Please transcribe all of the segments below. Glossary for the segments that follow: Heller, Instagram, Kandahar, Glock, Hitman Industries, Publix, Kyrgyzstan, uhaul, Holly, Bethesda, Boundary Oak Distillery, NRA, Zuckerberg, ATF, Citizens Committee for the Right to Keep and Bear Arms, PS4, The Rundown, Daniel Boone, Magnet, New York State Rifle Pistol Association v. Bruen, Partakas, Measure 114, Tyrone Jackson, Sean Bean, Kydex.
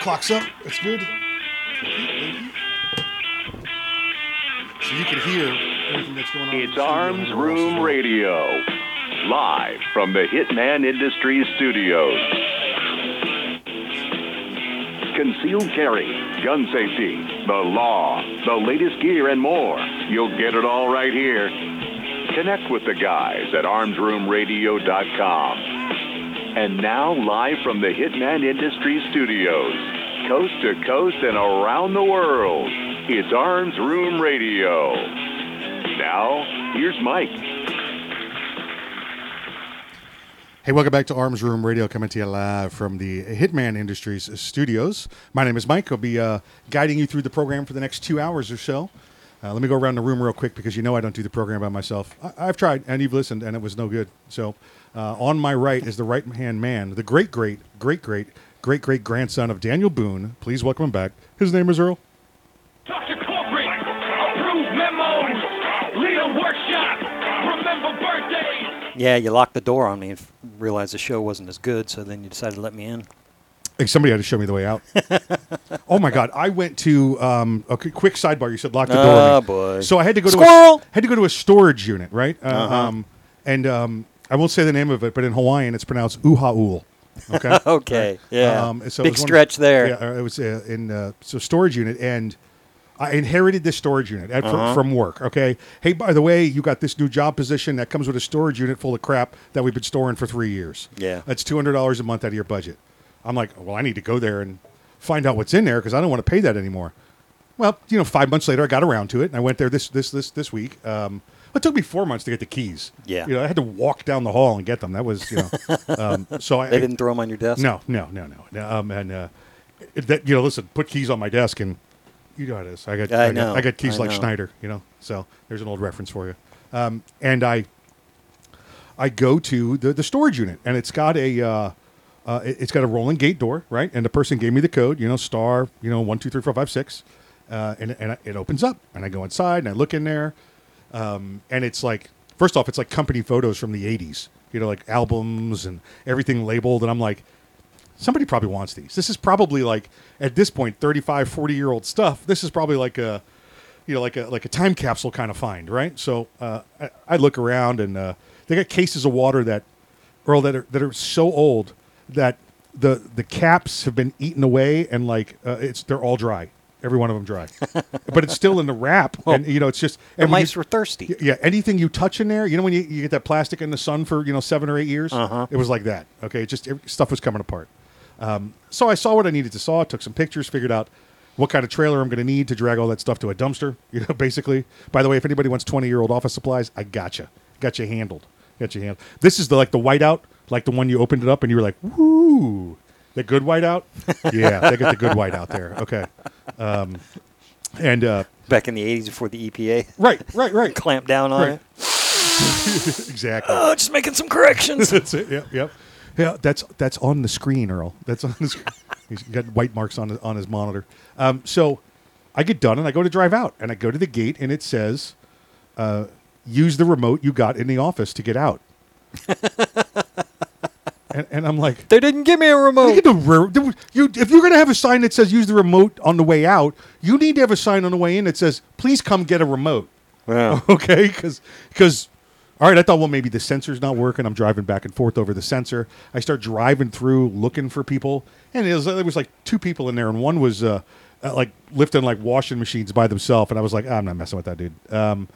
Clock's up. It's good. So you can hear everything that's going on. It's Arms Room Radio, live from the Hitman Industries studios. Concealed carry, gun safety, the law, the latest gear, and more. You'll get it all right here. Connect with the guys at armsroomradio.com. And now, live from the Hitman Industries studios, coast to coast and around the world, it's Arms Room Radio. Now, here's Mike. Hey, welcome back to Arms Room Radio, coming to you live from the Hitman Industries studios. My name is Mike. I'll be guiding you through the program for the next 2 hours or so. Let me go around the room real quick because you know I don't do the program by myself. I've tried, and you've listened, and it was no good. So... on my right is the right-hand man, the great-great-great-great-great-grandson of Daniel Boone. Please welcome him back. His name is Earl. Talk to corporate, approve memos, lead a workshop, remember birthdays. Yeah, you locked the door on me and realized the show wasn't as good, so then you decided to let me in. Like somebody had to show me the way out. Oh, my God. I went to a quick sidebar. You said lock the door on me. Oh, boy. So I had to go to a storage unit, right? I won't say the name of it, but in Hawaiian, it's pronounced uhaul. Okay. Okay. Yeah. So big stretch there. Yeah. It was in storage unit, and I inherited this storage unit from work. Okay. Hey, by the way, you got this new job position that comes with a storage unit full of crap that we've been storing for 3 years. Yeah. That's $200 a month out of your budget. I'm like, well, I need to go there and find out what's in there because I don't want to pay that anymore. Well, 5 months later, I got around to it, and I went there this week. It took me 4 months to get the keys. Yeah. I had to walk down the hall and get them. That was, so I... They didn't throw them on your desk? No. Listen, put keys on my desk and you know how it is. I got keys like Schneider, so there's an old reference for you. And I go to the storage unit and it's got a rolling gate door, right? And the person gave me the code, star, 1, 2, 3, 4, 5, 6. And it opens up and I go inside and I look in there. And it's like, first off, it's like company photos from the 80s, like albums and everything labeled. And I'm like, somebody probably wants these. This is probably like, at this point, 35, 40-year-old stuff. This is probably like a, like a time capsule kind of find, right? So I look around and they got cases of water that are so old that the caps have been eaten away and they're all dry. Every one of them dry. But it's still in the wrap. Well, and, it's just... And mice were thirsty. Yeah, anything you touch in there, when you get that plastic in the sun for, 7 or 8 years? Uh-huh. It was like that. Okay, stuff was coming apart. So I saw what I needed to saw, took some pictures, figured out what kind of trailer I'm going to need to drag all that stuff to a dumpster, basically. By the way, if anybody wants 20-year-old office supplies, I gotcha. Got you handled. This is the whiteout, like the one you opened it up and you were like, woo. The good whiteout? Yeah, they got the good whiteout there. Okay. Back in the 80s before the EPA. Right. Clamped down on it. Exactly. Oh, just making some corrections. That's it. Yep. Yeah, that's on the screen, Earl. That's on the screen. He's got white marks on his monitor. So I get done and I go to drive out. And I go to the gate and it says, use the remote you got in the office to get out. And I'm like... They didn't give me a remote. If you're going to have a sign that says use the remote on the way out, you need to have a sign on the way in that says, please come get a remote. Wow. Okay? Because, all right, I thought, well, maybe the sensor's not working. I'm driving back and forth over the sensor. I start driving through looking for people. And it was like two people in there, and one was like lifting like washing machines by themselves. And I was like, I'm not messing with that dude. And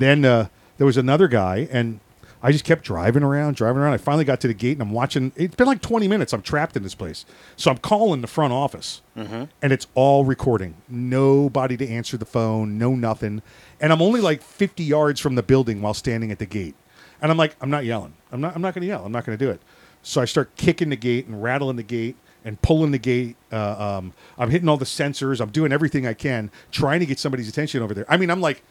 then there was another guy, and... I just kept driving around. I finally got to the gate, and I'm watching. It's been like 20 minutes. I'm trapped in this place. So I'm calling the front office, and it's all recording. Nobody to answer the phone, no nothing. And I'm only like 50 yards from the building while standing at the gate. And I'm like, I'm not yelling. I'm not going to yell. I'm not going to do it. So I start kicking the gate and rattling the gate and pulling the gate. I'm hitting all the sensors. I'm doing everything I can, trying to get somebody's attention over there. I mean, I'm like...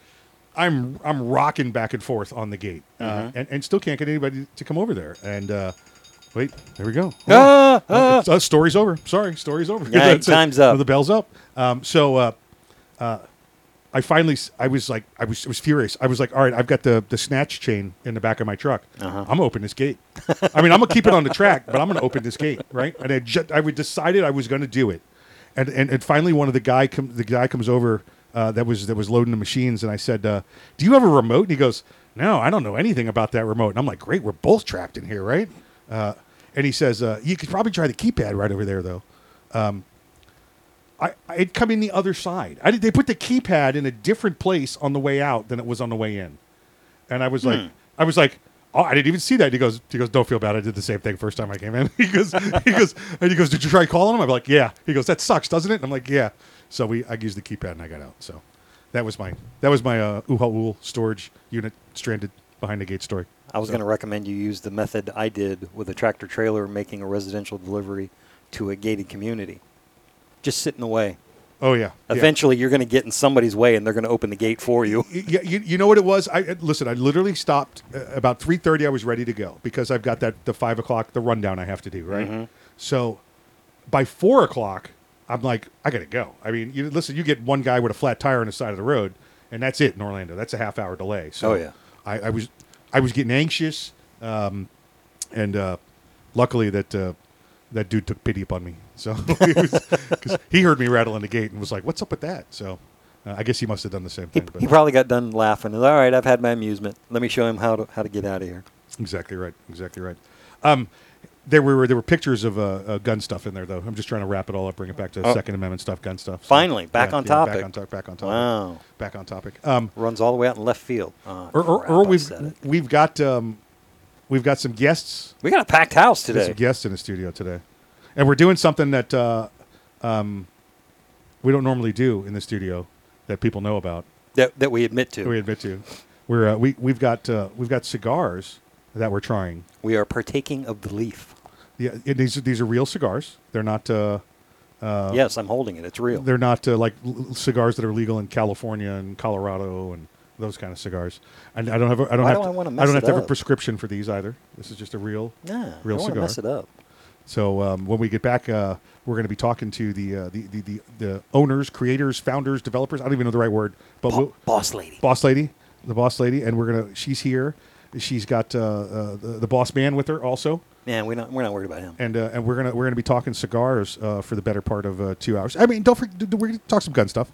I'm rocking back and forth on the gate, and still can't get anybody to come over there. And wait, there we go. Story's over. Sorry, story's over. Yeah, time's up. The bell's up. I finally, I was furious. I was like, all right, I've got the snatch chain in the back of my truck. I'm going to open this gate. I mean, I'm going to keep it on the track, but I'm going to open this gate, right? And I decided I was going to do it. And finally, one of the guy comes over. That was loading the machines, and I said, do you have a remote? And he goes, no, I don't know anything about that remote. And I'm like, great, we're both trapped in here, right? And he says, you could probably try the keypad right over there, though. I'd come in the other side. They put the keypad in a different place on the way out than it was on the way in. And I was like, oh, I didn't even see that. And he goes, don't feel bad. I did the same thing first time I came in. he goes, did you try calling him? I'm like, yeah. He goes, that sucks, doesn't it? And I'm like, yeah. So I used the keypad and I got out. So that was my Uhaul storage unit stranded behind the gate story. I was going to recommend you use the method I did with a tractor trailer making a residential delivery to a gated community. Just sit in the way. Oh yeah. Eventually, you're going to get in somebody's way and they're going to open the gate for you. Yeah, you know what it was? I literally stopped about 3:30. I was ready to go because I've got the 5 o'clock rundown I have to do, right? So by 4 o'clock. I'm like, I got to go. I mean, you get one guy with a flat tire on the side of the road, and that's it in Orlando. That's a half-hour delay. So I was getting anxious, and luckily that dude took pity upon me. So because he heard me rattling the gate and was like, what's up with that? So I guess he must have done the same thing. He probably got done laughing. All right, I've had my amusement. Let me show him how to get out of here. Exactly right. There were pictures of gun stuff in there, though. I'm just trying to wrap it all up, bring it back to Second Amendment stuff, gun stuff. So, finally, back on topic. Back on topic. Wow. Back on topic. Runs all the way out in left field. We've got some guests. We got a packed house today. There's some guests in the studio today, and we're doing something that we don't normally do in the studio that people know about. That we admit to. We're we've got cigars that we're trying. We are partaking of the leaf. Yeah, these are real cigars. They're not. Yes, I'm holding it. It's real. They're not like cigars that are legal in California and Colorado and those kind of cigars. And I don't have to have a prescription for these either. This is just a real cigar. I don't want to mess it up. So when we get back, we're going to be talking to the owners, creators, founders, developers. I don't even know the right word, but the boss lady, and she's here. She's got the boss man with her also. Yeah, we're not worried about him. And we're gonna be talking cigars for the better part of 2 hours. I mean, don't forget, we're gonna talk some gun stuff.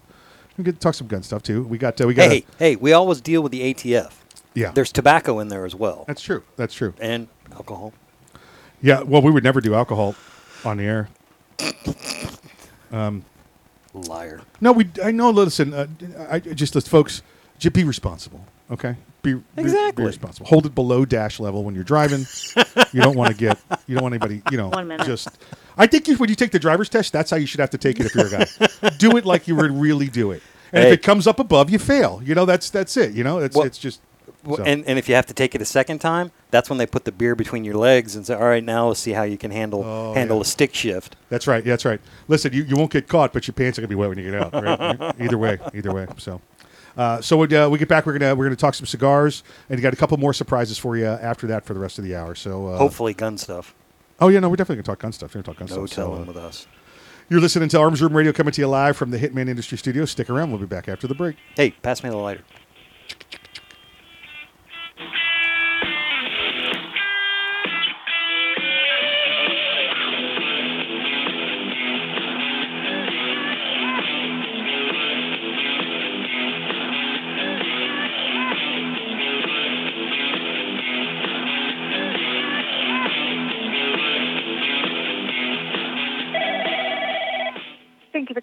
We're gonna talk some gun stuff too. We got. Hey, we always deal with the ATF. Yeah, there's tobacco in there as well. That's true. And alcohol. Yeah, well, we would never do alcohol on the air. Liar. No, I know. Listen, folks, just be responsible. Okay. Be responsible. Hold it below dash level when you're driving. You don't want anybody. You know. 1 minute. I think when you take the driver's test, that's how you should have to take it if you're a guy. Do it like you would really do it. And if it comes up above, you fail. You know, that's it. You know, it's just. So. And if you have to take it a second time, that's when they put the beer between your legs and say, all right, now let's see how you can handle a stick shift. That's right. Listen, you won't get caught, but your pants are gonna be wet when you get out. Right? Either way. So. So when we get back, we're gonna talk some cigars, and we got a couple more surprises for you after that for the rest of the hour. So hopefully gun stuff. Oh yeah, no, we're definitely gonna talk gun stuff. With us. You're listening to Arms Room Radio coming to you live from the Hitman Industry Studio. Stick around. We'll be back after the break. Hey, pass me the lighter. Thank you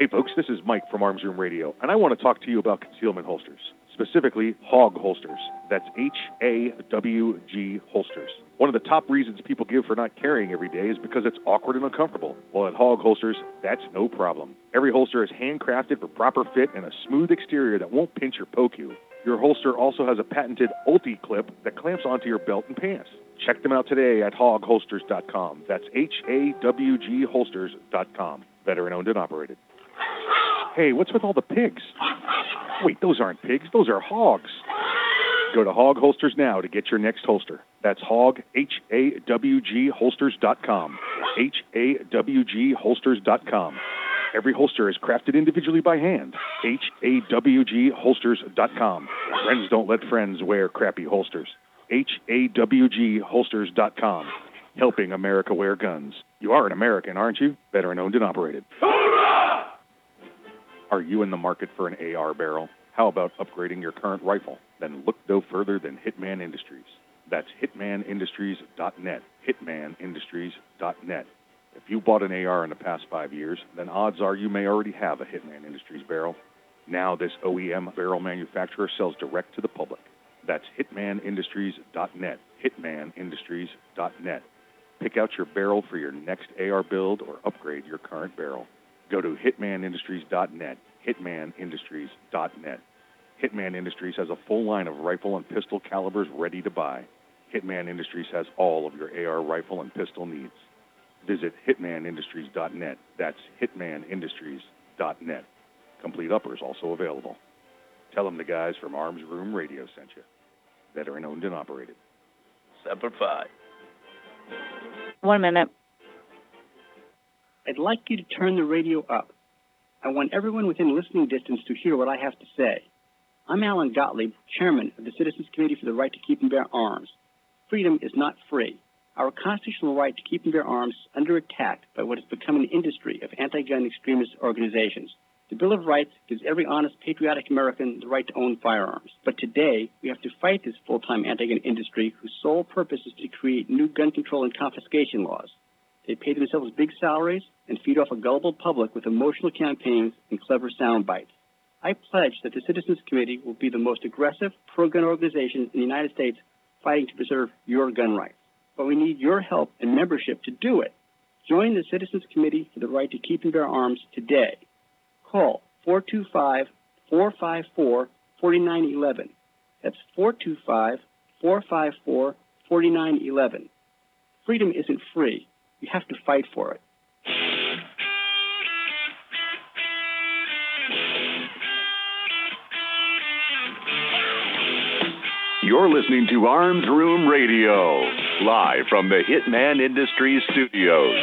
Hey, folks, this is Mike from Arms Room Radio, and I want to talk to you about concealment holsters, specifically Hog Holsters. That's H-A-W-G Holsters. One of the top reasons people give for not carrying every day is because it's awkward and uncomfortable. Well, at Hog Holsters, that's no problem. Every holster is handcrafted for proper fit and a smooth exterior that won't pinch or poke you. Your holster also has a patented Ulti clip that clamps onto your belt and pants. Check them out today at hogholsters.com. That's H-A-W-G Holsters.com. Veteran-owned and operated. Hey, what's with all the pigs? Wait, those aren't pigs. Those are hogs. Go to Hog Holsters now to get your next holster. That's Hog, H-A-W-G, Holsters.com. H-A-W-G, Holsters.com. Every holster is crafted individually by hand. H-A-W-G, Holsters.com. Friends don't let friends wear crappy holsters. H-A-W-G, Holsters.com. Helping America wear guns. You are an American, aren't you? Veteran-owned and operated. Are you in the market for an AR barrel? How about upgrading your current rifle? Then look no further than Hitman Industries. That's hitmanindustries.net, hitmanindustries.net. If you bought an AR in the past 5 years, then odds are you may already have a Hitman Industries barrel. Now this OEM barrel manufacturer sells direct to the public. That's hitmanindustries.net, hitmanindustries.net. Pick out your barrel for your next AR build or upgrade your current barrel. Go to hitmanindustries.net, hitmanindustries.net. Hitman Industries has a full line of rifle and pistol calibers ready to buy. Hitman Industries has all of your AR rifle and pistol needs. Visit hitmanindustries.net. That's hitmanindustries.net. Complete uppers also available. Tell them the guys from Arms Room Radio sent you. Veteran-owned and operated. Semper Fi. 1 minute. I'd like you to turn the radio up. I want everyone within listening distance to hear what I have to say. I'm Alan Gottlieb, chairman of the Citizens Committee for the Right to Keep and Bear Arms. Freedom is not free. Our constitutional right to keep and bear arms is under attack by what has become an industry of anti-gun extremist organizations. The Bill of Rights gives every honest, patriotic American the right to own firearms. But today, we have to fight this full-time anti-gun industry whose sole purpose is to create new gun control and confiscation laws. They pay themselves big salaries and feed off a gullible public with emotional campaigns and clever sound bites. I pledge that the Citizens Committee will be the most aggressive pro-gun organization in the United States fighting to preserve your gun rights. But we need your help and membership to do it. Join the Citizens Committee for the Right to Keep and Bear Arms today. Call 425-454-4911. That's 425-454-4911. Freedom isn't free. You have to fight for it. You're listening to Arms Room Radio, live from the Hitman Industries studios.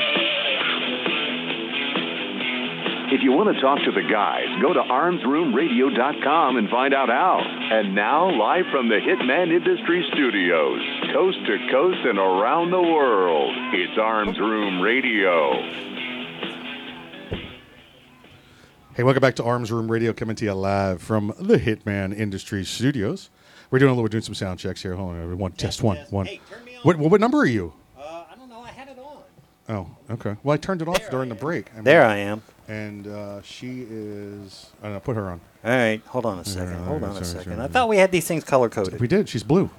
If you want to talk to the guys, go to armsroomradio.com and find out how. And now, live from the Hitman Industries studios, coast to coast and around the world, it's Arms Room Radio. Hey, welcome back to Arms Room Radio, coming to you live from the Hitman Industries studios. We're doing some sound checks here. Hold on, everyone. Test one. Hey, turn me on. What number are you? I don't know. I had it on. Oh, okay. Well, I turned it off during the break. I am. And she is... I don't know, put her on. All right. Hold on a second. I thought we had these things color-coded. We did. She's blue.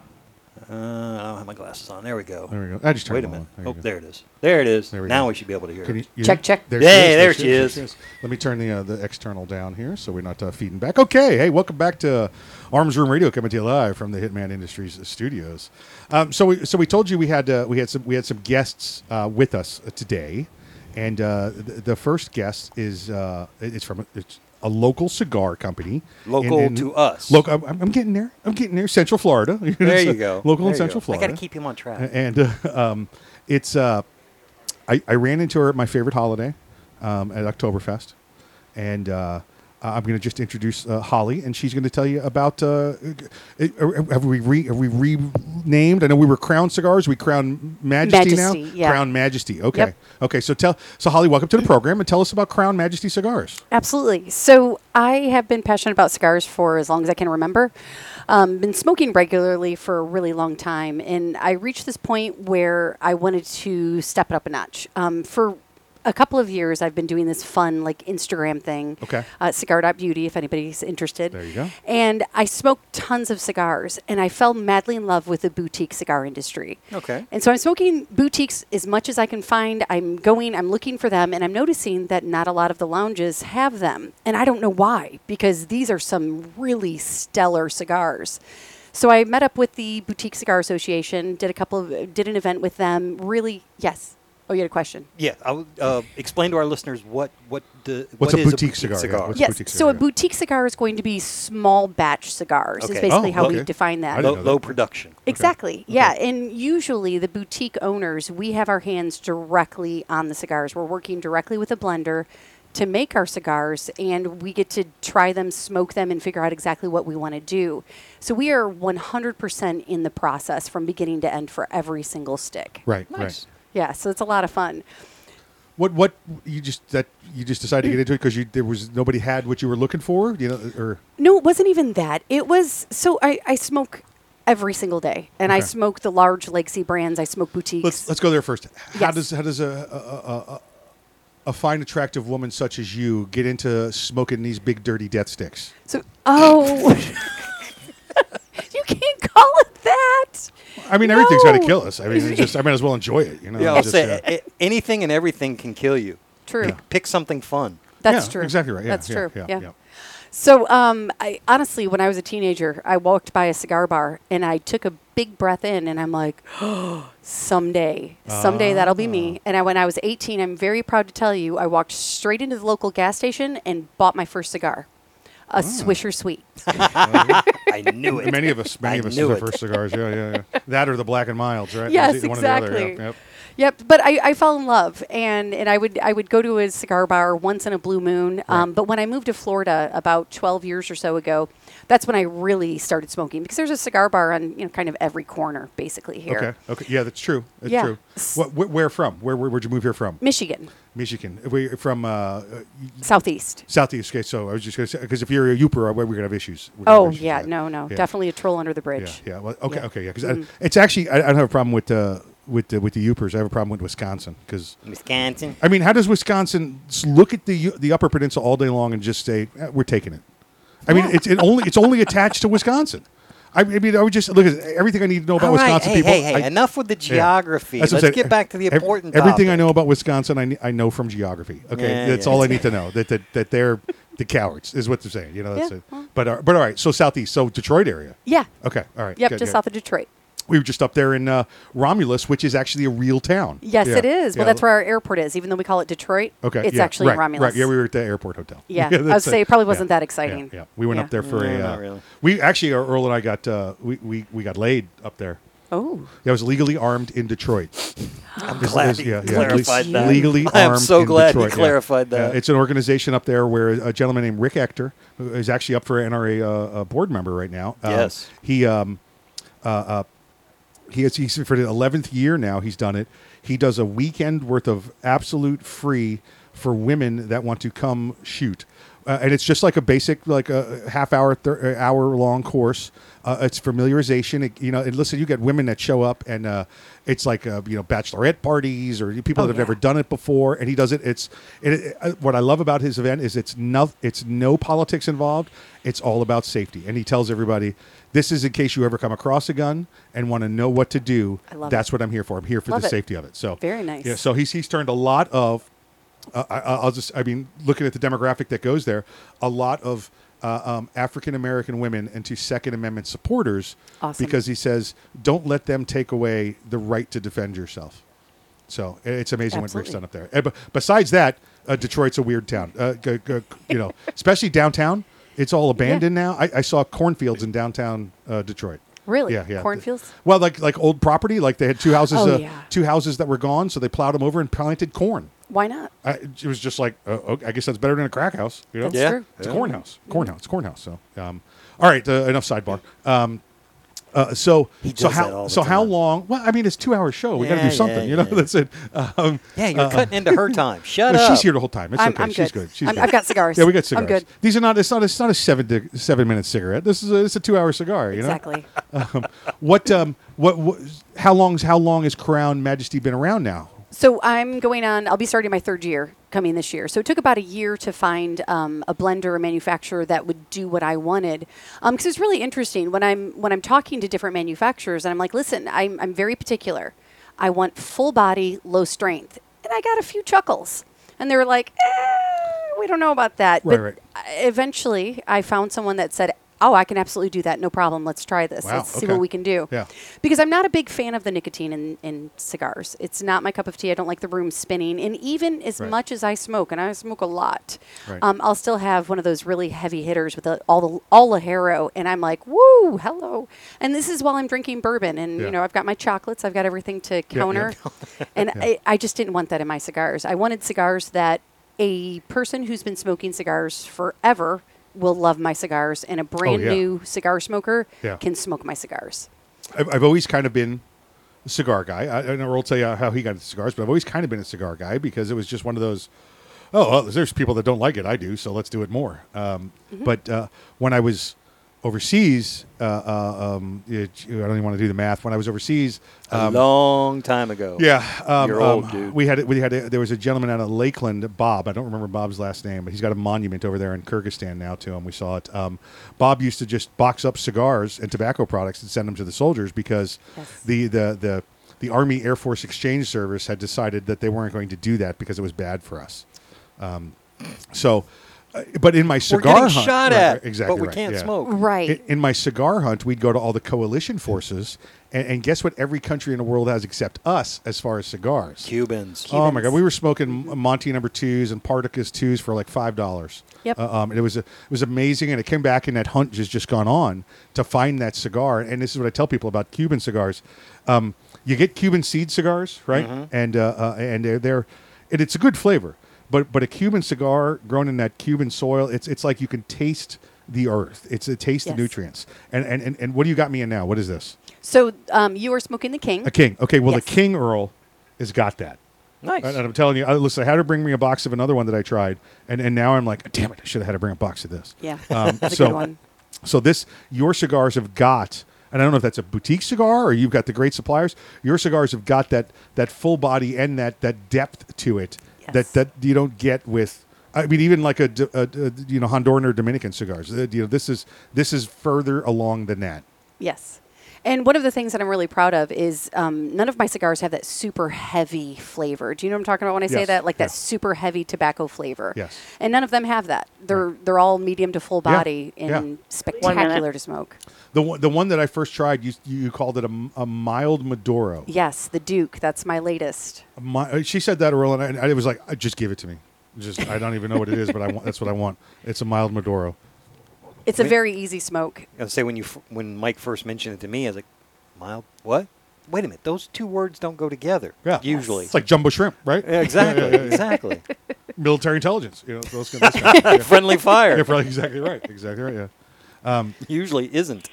I don't have my glasses on. There we go. There we go. I just turned on. Wait a minute. Oh, there it is. There it is. Now we should be able to hear it. Check. Hey, there she is. Let me turn the external down here so we're not feeding back. Okay. Hey, welcome back to Arms Room Radio, coming to you live from the Hitman Industries studios. So we told you we had some guests with us today, and the first guest is it's a local cigar company. Local and to us. Local. I'm getting there. Central Florida. There you go. Local in Central Florida. I got to keep him on track. And it's I ran into her at my favorite holiday at Oktoberfest, and I'm going to just introduce Holly, and she's going to tell you about have we renamed? I know we were Crown Cigars. We Crown Majesty now. Yeah. Crown Majesty. Okay. Yep. Okay. So Holly, welcome to the program, and tell us about Crown Majesty Cigars. Absolutely. So I have been passionate about cigars for as long as I can remember. Been smoking regularly for a really long time, and I reached this point where I wanted to step it up a notch. For a couple of years, I've been doing this fun, like, Instagram thing. Okay. Cigar.Beauty, if anybody's interested. There you go. And I smoked tons of cigars, and I fell madly in love with the boutique cigar industry. Okay. And so I'm smoking boutiques as much as I can find. I'm looking for them, and I'm noticing that not a lot of the lounges have them. And I don't know why, because these are some really stellar cigars. So I met up with the Boutique Cigar Association, did an event with them. Really, yes. Oh, you had a question? Yeah. I'll explain to our listeners what is a boutique cigar? Yeah, a boutique cigar is going to be small batch cigars. Okay. Is basically we define that. Low production. Exactly. Okay. Yeah. Okay. And usually the boutique owners, we have our hands directly on the cigars. We're working directly with a blender to make our cigars, and we get to try them, smoke them, and figure out exactly what we want to do. So we are 100% in the process from beginning to end for every single stick. Right. Nice. Right. Yeah, so it's a lot of fun. What you just decided to get into it because nobody had what you were looking for, or no, it wasn't even that. It was I smoke every single day, and I smoke the large legacy brands. I smoke boutiques. Let's go there first. How does a fine, attractive woman such as you get into smoking these big, dirty death sticks? You can't call it that. I mean, everything's got to kill us. I mean, I might as well enjoy it. Yeah, I'll say anything and everything can kill you. True. Pick something fun. That's true. Exactly right. Yeah, that's true. Yeah. So, I honestly, when I was a teenager, I walked by a cigar bar and I took a big breath in, and I'm like, oh, someday that'll be me. And when I was 18, I'm very proud to tell you, I walked straight into the local gas station and bought my first cigar. Swisher Sweet. I knew it. Many of us have first cigars. Yeah. That or the Black and Milds, right? Yes, exactly. Yep. But I fell in love, and I would go to a cigar bar once in a blue moon. Right. But when I moved to Florida about 12 years or so ago, that's when I really started smoking, because there's a cigar bar on kind of every corner basically here. Okay. Yeah, that's true. That's true. Where from? Where'd you move here from? Michigan. We're from Southeast. Okay, so I was just going to say, because if you're a Youper, we're going to have issues. Definitely a troll under the bridge. Yeah. Well, okay. Because it's actually I don't have a problem with the Upers. I have a problem with Wisconsin . I mean, how does Wisconsin look at the Upper Peninsula all day long and just say we're taking it? I mean, it's only attached to Wisconsin. I mean, I would just look at everything I need to know about Wisconsin people. Hey, enough with the geography. Yeah. Let's get back to the important everything topic. I know about Wisconsin, I know from geography. Okay, that's all I need to know. That they're the cowards is what they're saying. That's it. But all right. So southeast, so Detroit area. Yeah. Okay. All right. Yep. Good. South of Detroit. We were just up there in Romulus, which is actually a real town. Yes, it is. Well, that's where our airport is. Even though we call it Detroit, it's actually in Romulus. Right. Yeah, we were at the airport hotel. Yeah, I would say it probably wasn't that exciting. Yeah, we went up there for not really. We actually, Earl and I got we got laid up there. Oh. Yeah, I was legally armed in Detroit. I'm glad you clarified that. Legally armed in Detroit. I'm so glad you clarified that. It's an organization up there where a gentleman named Rick Ector, who is actually up for NRA board member right now. Yes. He's for the 11th year now. He's done it. He does a weekend worth of absolute free for women that want to come shoot. And it's just like a basic, like a half hour, hour long course. It's familiarization. It, you know, and listen, you get women that show up, and it's like you know, bachelorette parties or people that have never done it before. And he does it. What I love about his event is it's no politics involved. It's all about safety, and he tells everybody, "This is in case you ever come across a gun and want to know what to do. That's what I'm here for. I'm here for the safety of it." So very nice. Yeah. So he's turned a lot of. Looking at the demographic that goes there, a lot of African American women into Second Amendment supporters, because he says, don't let them take away the right to defend yourself. So it's amazing what Rick's done up there. But besides that, Detroit's a weird town, you know, especially downtown. It's all abandoned now. I saw cornfields in downtown Detroit. Really? Yeah, yeah. Cornfields? Well, like old property. Like they had two houses that were gone, so they plowed them over and planted corn. Why not? It was just like, okay, I guess that's better than a crack house. You know? That's true. It's a cornhouse. Cornhouse. So, all right. Enough sidebar. So how long? Well, I mean, it's a 2 hour show. We got to do something. Yeah, you know, that's it. You're cutting into her time. Shut up. She's here the whole time. It's okay. She's good. I've got cigars. Yeah, we got cigars. I'm good. These are not. It's not a 7-minute cigarette. It's a 2 hour cigar. You know? Exactly. How long has Crown Majesty been around now? So I'll be starting my third year coming this year. So it took about a year to find a blender or manufacturer that would do what I wanted. Because it's really interesting when I'm talking to different manufacturers, and I'm like, listen, I'm very particular. I want full body, low strength. And I got a few chuckles. And they were like, we don't know about that. But eventually I found someone that said, oh, I can absolutely do that. No problem. Let's try this. Wow, Let's see what we can do. Yeah. Because I'm not a big fan of the nicotine in cigars. It's not my cup of tea. I don't like the room spinning. And even as much as I smoke, and I smoke a lot, I'll still have one of those really heavy hitters with all the Harrow. And I'm like, woo, hello. And this is while I'm drinking bourbon. And, you know, I've got my chocolates. I've got everything to counter. Yeah. And I just didn't want that in my cigars. I wanted cigars that a person who's been smoking cigars forever will love my cigars, and a brand new cigar smoker can smoke my cigars. I've always kind of been a cigar guy. I never will tell you how he got into cigars, but I've always kind of been a cigar guy because it was just one of those, there's people that don't like it. I do, so let's do it more. But when I was overseas, I don't even want to do the math. When I was overseas, a long time ago. Yeah, you're old, dude. There was a gentleman out of Lakeland, Bob. I don't remember Bob's last name, but he's got a monument over there in Kyrgyzstan now to him. We saw it. Bob used to just box up cigars and tobacco products and send them to the soldiers because the Army Air Force Exchange Service had decided that they weren't going to do that because it was bad for us. But in my cigar hunt, we can't smoke. Right. In my cigar hunt, we'd go to all the coalition forces, and guess what? Every country in the world has except us as far as cigars. Cubans. Oh my God, we were smoking Monty No. 2s and Partakas 2s for like $5. Yep. And it was amazing, and it came back, and that hunt has just gone on to find that cigar. And this is what I tell people about Cuban cigars: you get Cuban seed cigars, right? Mm-hmm. And it's a good flavor. But a Cuban cigar grown in that Cuban soil, it's like you can taste the earth. It's a taste of nutrients. And what do you got me in now? What is this? So you are smoking the King. A King. Okay, well, the King Earl has got that. Nice. And I'm telling you, listen, I had to bring me a box of another one that I tried. And now I'm like, damn it, I should have had to bring a box of this. Yeah, that's a good one. So your cigars have got... And I don't know if that's a boutique cigar or you've got the great suppliers. Your cigars have got that full body and that depth to it that you don't get with. I mean, even like a you know, Honduran or Dominican cigars. You know, this is further along than that. Yes. And one of the things that I'm really proud of is none of my cigars have that super heavy flavor. Do you know what I'm talking about when I say that? Like that super heavy tobacco flavor. Yes. And none of them have that. They're all medium to full body and spectacular to smoke. The one that I first tried, you called it a mild Maduro. Yes, the Duke. That's my latest. She said that, Earl, and I was like, just give it to me. I don't even know what it is, but that's what I want. It's a mild Maduro. It's a very easy smoke. I would say when Mike first mentioned it to me, I was like, mild, what? Wait a minute. Those two words don't go together usually. It's like jumbo shrimp, right? Yeah, exactly. Exactly. Military intelligence. You know, those kind of stuff. Friendly fire. Yeah, probably exactly right. Exactly right, yeah. Usually isn't.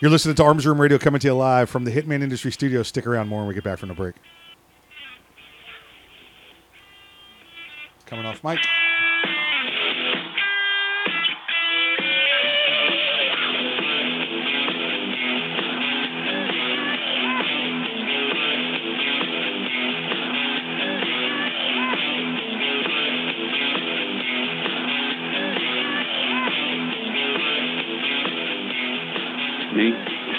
You're listening to Arms Room Radio coming to you live from the Hitman Industry Studio. Stick around more when we get back from the break. Coming off mic. me. I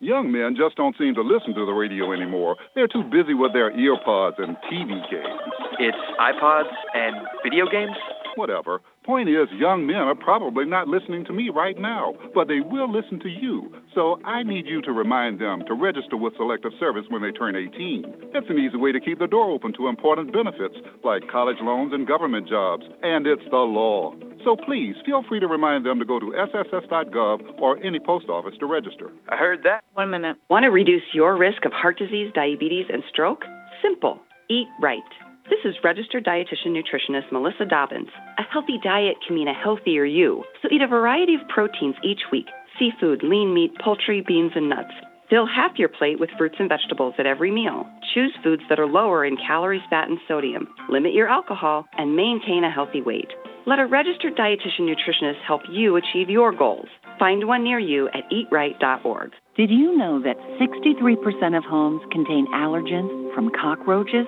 Young men just don't seem to listen to the radio anymore. They're too busy with their earpods and TV games. It's iPods and video games? Whatever. Point is, young men are probably not listening to me right now, but they will listen to you. So I need you to remind them to register with Selective Service when they turn 18. It's an easy way to keep the door open to important benefits like college loans and government jobs, and it's the law. So please feel free to remind them to go to sss.gov or any post office to register. I heard that. 1 minute. Want to reduce your risk of heart disease, diabetes, and stroke? Simple. Eat right. This is registered dietitian nutritionist Melissa Dobbins. A healthy diet can mean a healthier you. So eat a variety of proteins each week. Seafood, lean meat, poultry, beans, and nuts. Fill half your plate with fruits and vegetables at every meal. Choose foods that are lower in calories, fat, and sodium. Limit your alcohol and maintain a healthy weight. Let a registered dietitian nutritionist help you achieve your goals. Find one near you at eatright.org. Did you know that 63% of homes contain allergens from cockroaches?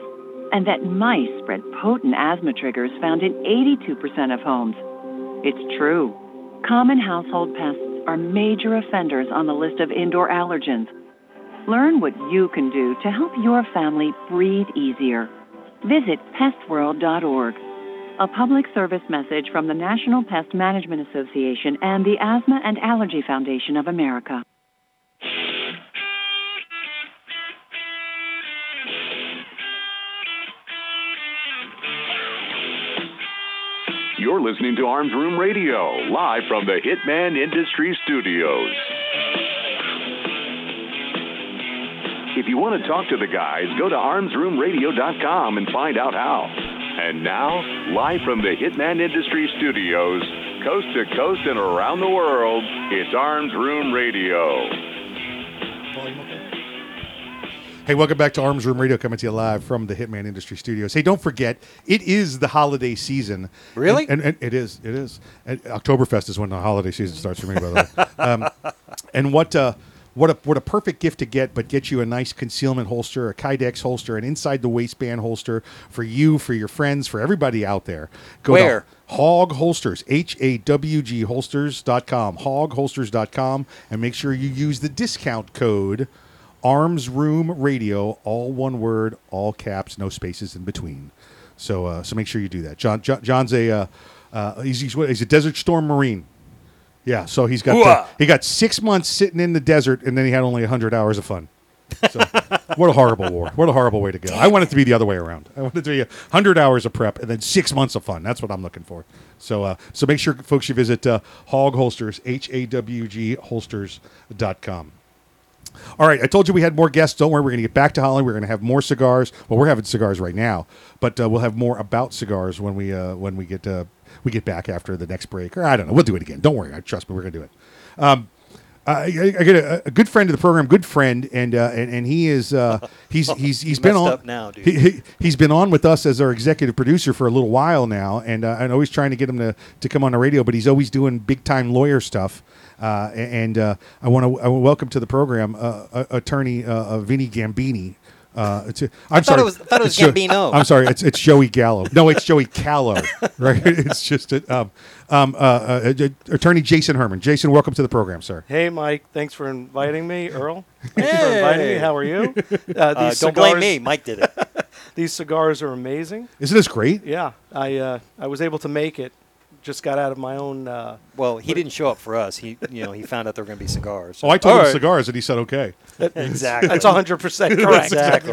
And that mice spread potent asthma triggers found in 82% of homes. It's true. Common household pests are major offenders on the list of indoor allergens. Learn what you can do to help your family breathe easier. Visit pestworld.org. A public service message from the National Pest Management Association and the Asthma and Allergy Foundation of America. You're listening to Arms Room Radio, live from the Hitman Industries Studios. If you want to talk to the guys, go to armsroomradio.com and find out how. And now, live from the Hitman Industries Studios, coast to coast and around the world, it's Arms Room Radio. Hey, welcome back to Arms Room Radio, coming to you live from the Hitman Industry Studios. Hey, don't forget, it is the holiday season. Really? And it is. And Oktoberfest is when the holiday season starts for me, by the way. And what a perfect gift to get, but get you a nice concealment holster, a Kydex holster, an inside-the-waistband holster for you, for your friends, for everybody out there. Go where? Hog Holsters, H-A-W-G Holsters.com, hogholsters.com, and make sure you use the discount code Arms Room Radio, all one word, all caps, no spaces in between. So so make sure you do that. John's a he's a Desert Storm Marine. Yeah, so he's got he got 6 months sitting in the desert, and then he had only 100 hours of fun. So what a horrible war. What a horrible way to go. I want it to be the other way around. I want it to be 100 hours of prep and then 6 months of fun. That's what I'm looking for. So so make sure, folks, you visit Hog Holsters, H-A-W-G, holsters.com. All right, I told you we had more guests. Don't worry, we're going to get back to Holly. We're going to have more cigars. Well, we're having cigars right now, but we'll have more about cigars when we get back after the next break. Or I don't know. We'll do it again. Don't worry. Trust me, we're going to do it. I got a good friend of the program, good friend, and he is he's been on up now, dude. He's been on with us as our executive producer for a little while now, and I'm always trying to get him to come on the radio, but he's always doing big time lawyer stuff. I want to welcome to the program attorney Vinny Gambini. I thought it was Gambino. I'm sorry, it's Joey Gallo. No, it's Joey Callow, right? It's just attorney Jason Herman. Jason, welcome to the program, sir. Hey, Mike. Thanks for inviting me, Earl. Thanks for inviting me. How are you? Don't blame me. Mike did it. These cigars are amazing. Isn't this great? Yeah, I was able to make it. Just got out of my own. Well, he didn't show up for us. He found out there were going to be cigars. So. Oh, I told him cigars, and he said okay. Exactly, that's 100% correct. Exactly,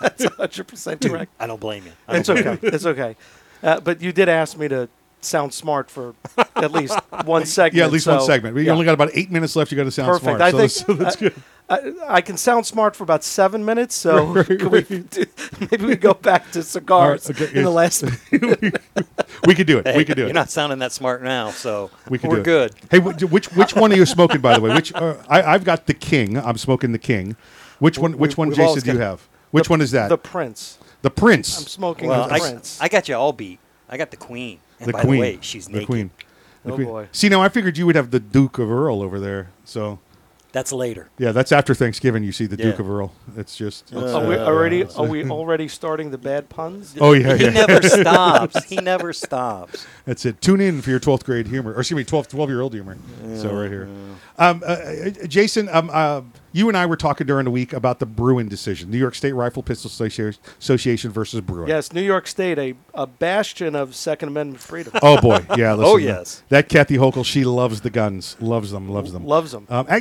that's 100% correct. I don't blame you. It's okay. It's okay. But you did ask me to sound smart for at least one segment. Yeah, at least one segment. We only got about 8 minutes left. You got to sound perfect. Smart. I think that's good. I can sound smart for about 7 minutes, so maybe we go back to cigars in the last minute. We could do it. Hey, we could do it. You're not sounding that smart now, so we're good. Hey, which one are you smoking, by the way? Which I've got the King. I'm smoking the King. Which one, Jason, do you have? Which one is that? The Prince. The Prince. I'm smoking the Prince. I got you all beat. I got the Queen. And by the way, she's naked. The Queen. Oh, boy. See, now I figured you would have the Duke of Earl over there, so... That's later. Yeah, that's after Thanksgiving. You see the Duke of Earl. It's just. Are we already starting the bad puns? Oh yeah, he never stops. He never stops. That's it. Tune in for your 12th grade humor, or excuse me, 12-year-old humor. Yeah. So right here, Jason, you and I were talking during the week about the Bruen decision, New York State Rifle Pistol Association versus Bruen. Yes, New York State, a bastion of Second Amendment freedom. Oh boy, yeah. Listen, oh yes. That Kathy Hochul, she loves the guns, loves them, loves them.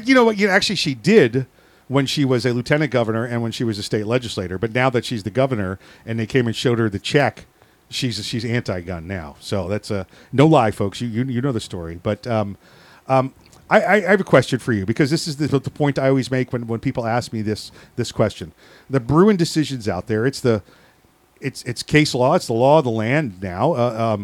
You know what? Actually, she did when she was a lieutenant governor and when she was a state legislator. But now that she's the governor and they came and showed her the check, she's anti-gun now. So that's no lie, folks. You know the story. But I have a question for you, because this is the point I always make when people ask me this question. The Bruen decision's out there. It's case law. It's the law of the land now.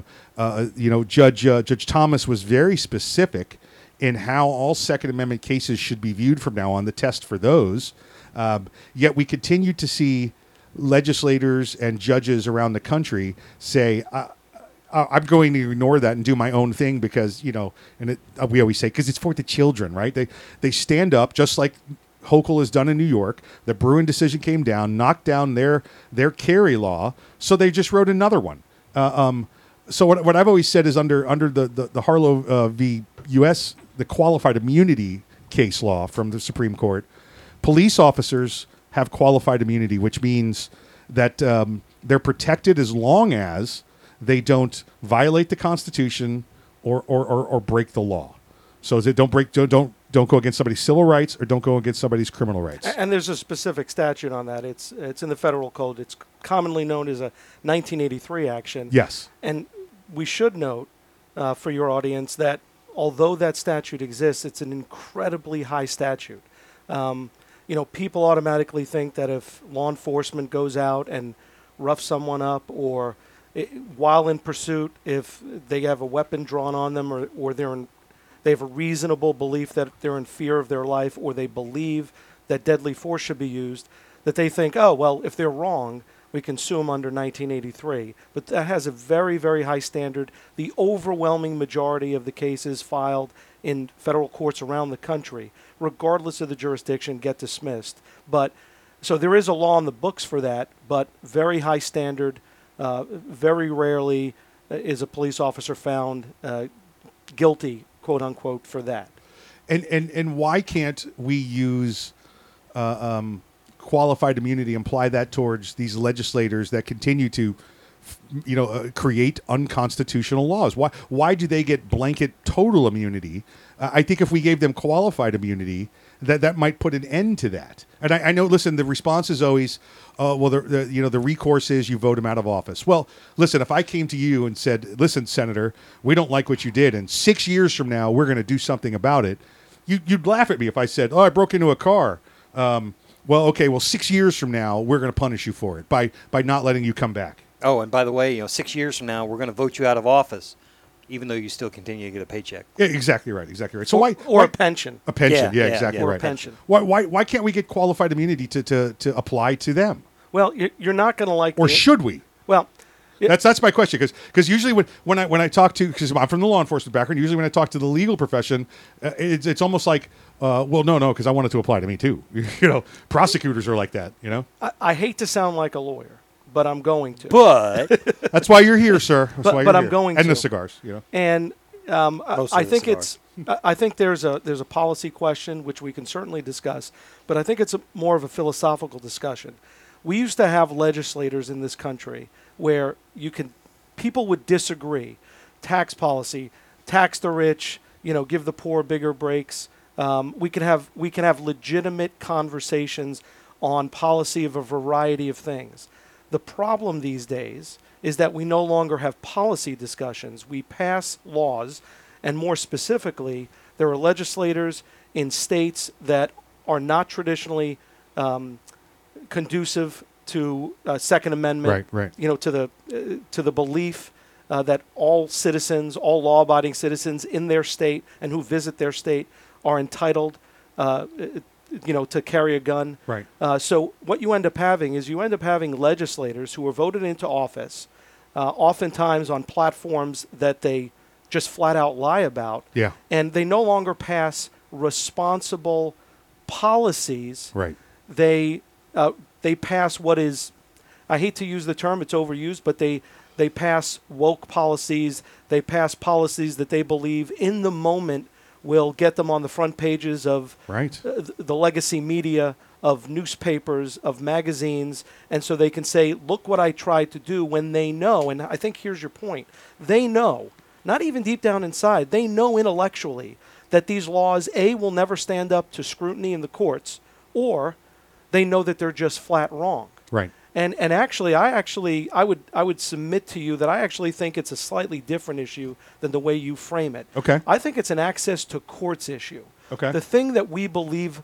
Judge Thomas was very specific in how all Second Amendment cases should be viewed from now on, the test for those. Yet we continue to see legislators and judges around the country say, I'm going to ignore that and do my own thing because, we always say, because it's for the children, right? They stand up, just like Hochul has done in New York. The Bruen decision came down, knocked down their carry law, so they just wrote another one. So what I've always said is under the Harrow v. U.S., the qualified immunity case law from the Supreme Court, police officers have qualified immunity, which means that they're protected as long as they don't violate the Constitution or break the law. So they don't go against somebody's civil rights or don't go against somebody's criminal rights. And there's a specific statute on that. It's in the federal code. It's commonly known as a 1983 action. Yes. And we should note for your audience that although that statute exists, it's an incredibly high statute. People automatically think that if law enforcement goes out and roughs someone up or while in pursuit, if they have a weapon drawn on them or they have a reasonable belief that they're in fear of their life or they believe that deadly force should be used, that they think, oh, well, if they're wrong, we can sue them under 1983. But that has a very, very high standard. The overwhelming majority of the cases filed in federal courts around the country, regardless of the jurisdiction, get dismissed. But so there is a law in the books for that, but very high standard. Very rarely is a police officer found guilty, quote unquote, for that. And why can't we use qualified immunity imply that towards these legislators that continue to, you know, create unconstitutional laws? Why do they get blanket total immunity? I think if we gave them qualified immunity, that might put an end to that. And I know, listen, the response is always, well, the recourse is you vote him out of office. Well, listen, if I came to you and said, listen, Senator, we don't like what you did, and 6 years from now, we're going to do something about it, you'd laugh at me if I said, oh, I broke into a car. Well, okay, well, 6 years from now, we're going to punish you for it by not letting you come back. Oh, and by the way, 6 years from now, we're going to vote you out of office, even though you still continue to get a paycheck. Exactly right. So why a pension? A pension, yeah exactly yeah. Or right. A pension. Why can't we get qualified immunity to apply to them? Well, you're not going to like. Or should we? Well, that's my question, because usually when I talk to, because I'm from the law enforcement background, usually when I talk to the legal profession, it's almost like, well, no, because I want it to apply to me too. Prosecutors are like that. I hate to sound like a lawyer. But I'm going to. But that's why you're here, sir. That's why I'm going to. And the cigars, And I think it's. I think there's a policy question which we can certainly discuss, but I think it's more of a philosophical discussion. We used to have legislators in this country where people would disagree, tax policy, tax the rich, give the poor bigger breaks. We can have legitimate conversations on policy of a variety of things. The problem these days is that we no longer have policy discussions. We pass laws, and more specifically, there are legislators in states that are not traditionally conducive to Second Amendment, right. To the belief that all citizens, all law-abiding citizens in their state and who visit their state are entitled to carry a gun. Right. So what you end up having legislators who are voted into office, oftentimes on platforms that they just flat out lie about. Yeah. And they no longer pass responsible policies. Right. They pass what is, I hate to use the term, it's overused, but they pass woke policies. They pass policies that they believe in the moment will get them on the front pages of right. The legacy media, of newspapers, of magazines, and so they can say, look what I tried to do, when they know, and I think here's your point, they know, not even deep down inside, they know intellectually that these laws, A, will never stand up to scrutiny in the courts, or they know that they're just flat wrong. Right. And actually, I would submit to you that I actually think it's a slightly different issue than the way you frame it. Okay. I think it's an access to courts issue. Okay. The thing that we believe,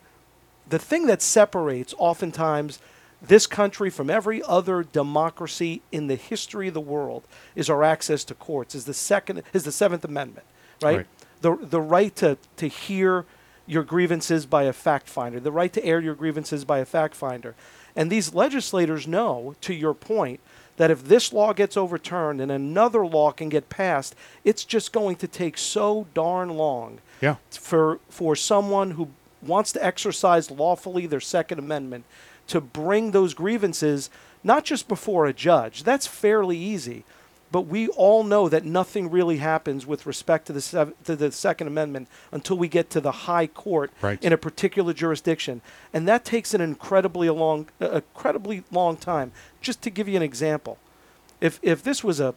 the thing that separates oftentimes this country from every other democracy in the history of the world is our access to courts, is the 7th Amendment, right? The right to hear your grievances by a fact finder, the right to air your grievances by a fact finder. And these legislators know, to your point, that if this law gets overturned and another law can get passed, it's just going to take so darn long yeah. for someone who wants to exercise lawfully their Second Amendment to bring those grievances, not just before a judge. That's fairly easy. But we all know that nothing really happens with respect to the Second Amendment until we get to the high court right. in a particular jurisdiction. And that takes an incredibly long time. Just to give you an example, if this was a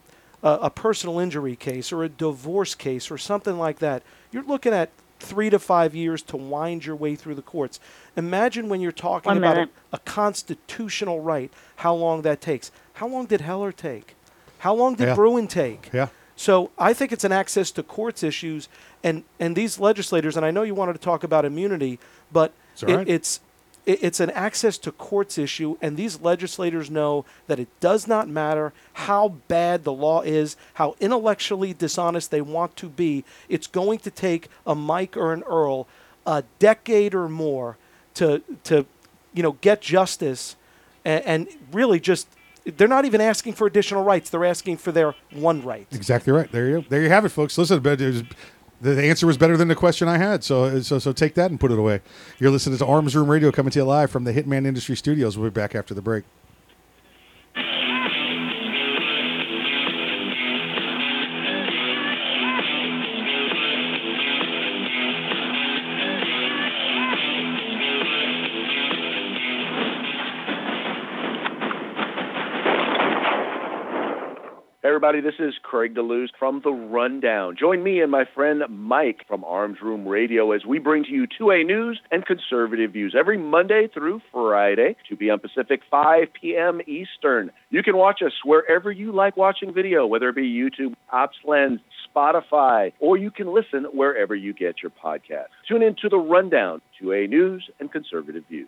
personal injury case or a divorce case or something like that, you're looking at 3 to 5 years to wind your way through the courts. Imagine when you're talking about a constitutional right, how long that takes. How long did Heller take? How long did yeah. Bruen take? Yeah. So I think it's an access to courts issues, and these legislators, and I know you wanted to talk about immunity, but it's an access to courts issue, and these legislators know that it does not matter how bad the law is, how intellectually dishonest they want to be. It's going to take a Mike or an Earl a decade or more to get justice and really just... They're not even asking for additional rights. They're asking for their one right. Exactly right. There you have it, folks. Listen, the answer was better than the question I had. So take that and put it away. You're listening to Arms Room Radio, coming to you live from the Hitman Industry Studios. We'll be back after the break. everybody. This is Craig DeLuz from The Rundown. Join me and my friend Mike from Arms Room Radio as we bring to you 2A news and conservative views every Monday through Friday, 2 p.m. Pacific, 5 p.m. Eastern. You can watch us wherever you like watching video, whether it be YouTube, OpsLens, Spotify, or you can listen wherever you get your podcast. Tune in to The Rundown, 2A news and conservative views.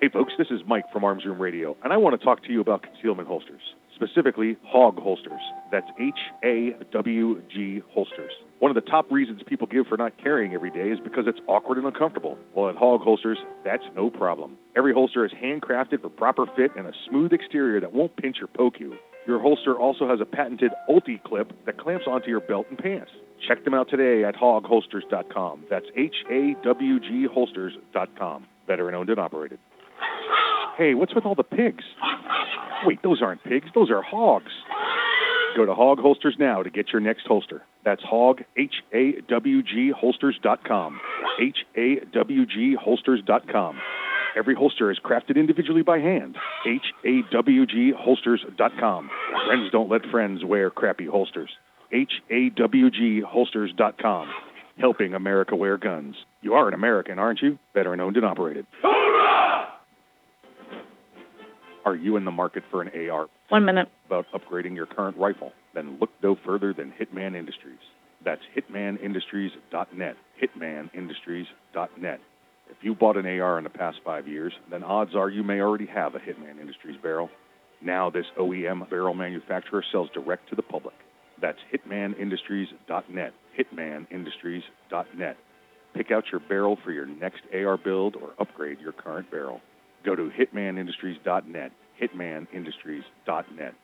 Hey folks, this is Mike from Arms Room Radio, and I want to talk to you about concealment holsters, specifically Hog Holsters. That's H-A-W-G Holsters. One of the top reasons people give for not carrying every day is because it's awkward and uncomfortable. Well, at Hog Holsters, that's no problem. Every holster is handcrafted for proper fit and a smooth exterior that won't pinch or poke you. Your holster also has a patented Ulti clip that clamps onto your belt and pants. Check them out today at hogholsters.com. That's H-A-W-G Holsters.com. Veteran owned and operated. Hey, what's with all the pigs? Wait, those aren't pigs. Those are hogs. Go to Hog Holsters now to get your next holster. That's Hog, H-A-W-G, Holsters.com. H-A-W-G, Holsters.com. Every holster is crafted individually by hand. H-A-W-G, Holsters.com. Friends don't let friends wear crappy holsters. H-A-W-G, Holsters.com. Helping America wear guns. You are an American, aren't you? Veteran owned and operated. Are you in the market for an AR? 1 minute. About upgrading your current rifle? Then look no further than Hitman Industries. That's hitmanindustries.net. Hitmanindustries.net. If you bought an AR in the past 5 years, then odds are you may already have a Hitman Industries barrel. Now this OEM barrel manufacturer sells direct to the public. That's hitmanindustries.net. Hitmanindustries.net. Pick out your barrel for your next AR build or upgrade your current barrel. Go to hitmanindustries.net, hitmanindustries.net.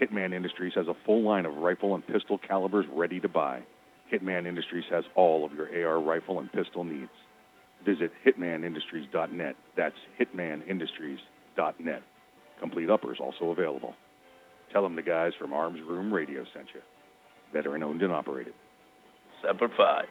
Hitman Industries has a full line of rifle and pistol calibers ready to buy. Hitman Industries has all of your AR rifle and pistol needs. Visit hitmanindustries.net. That's hitmanindustries.net. Complete uppers also available. Tell them the guys from Arms Room Radio sent you. Veteran owned and operated. Semper Fi.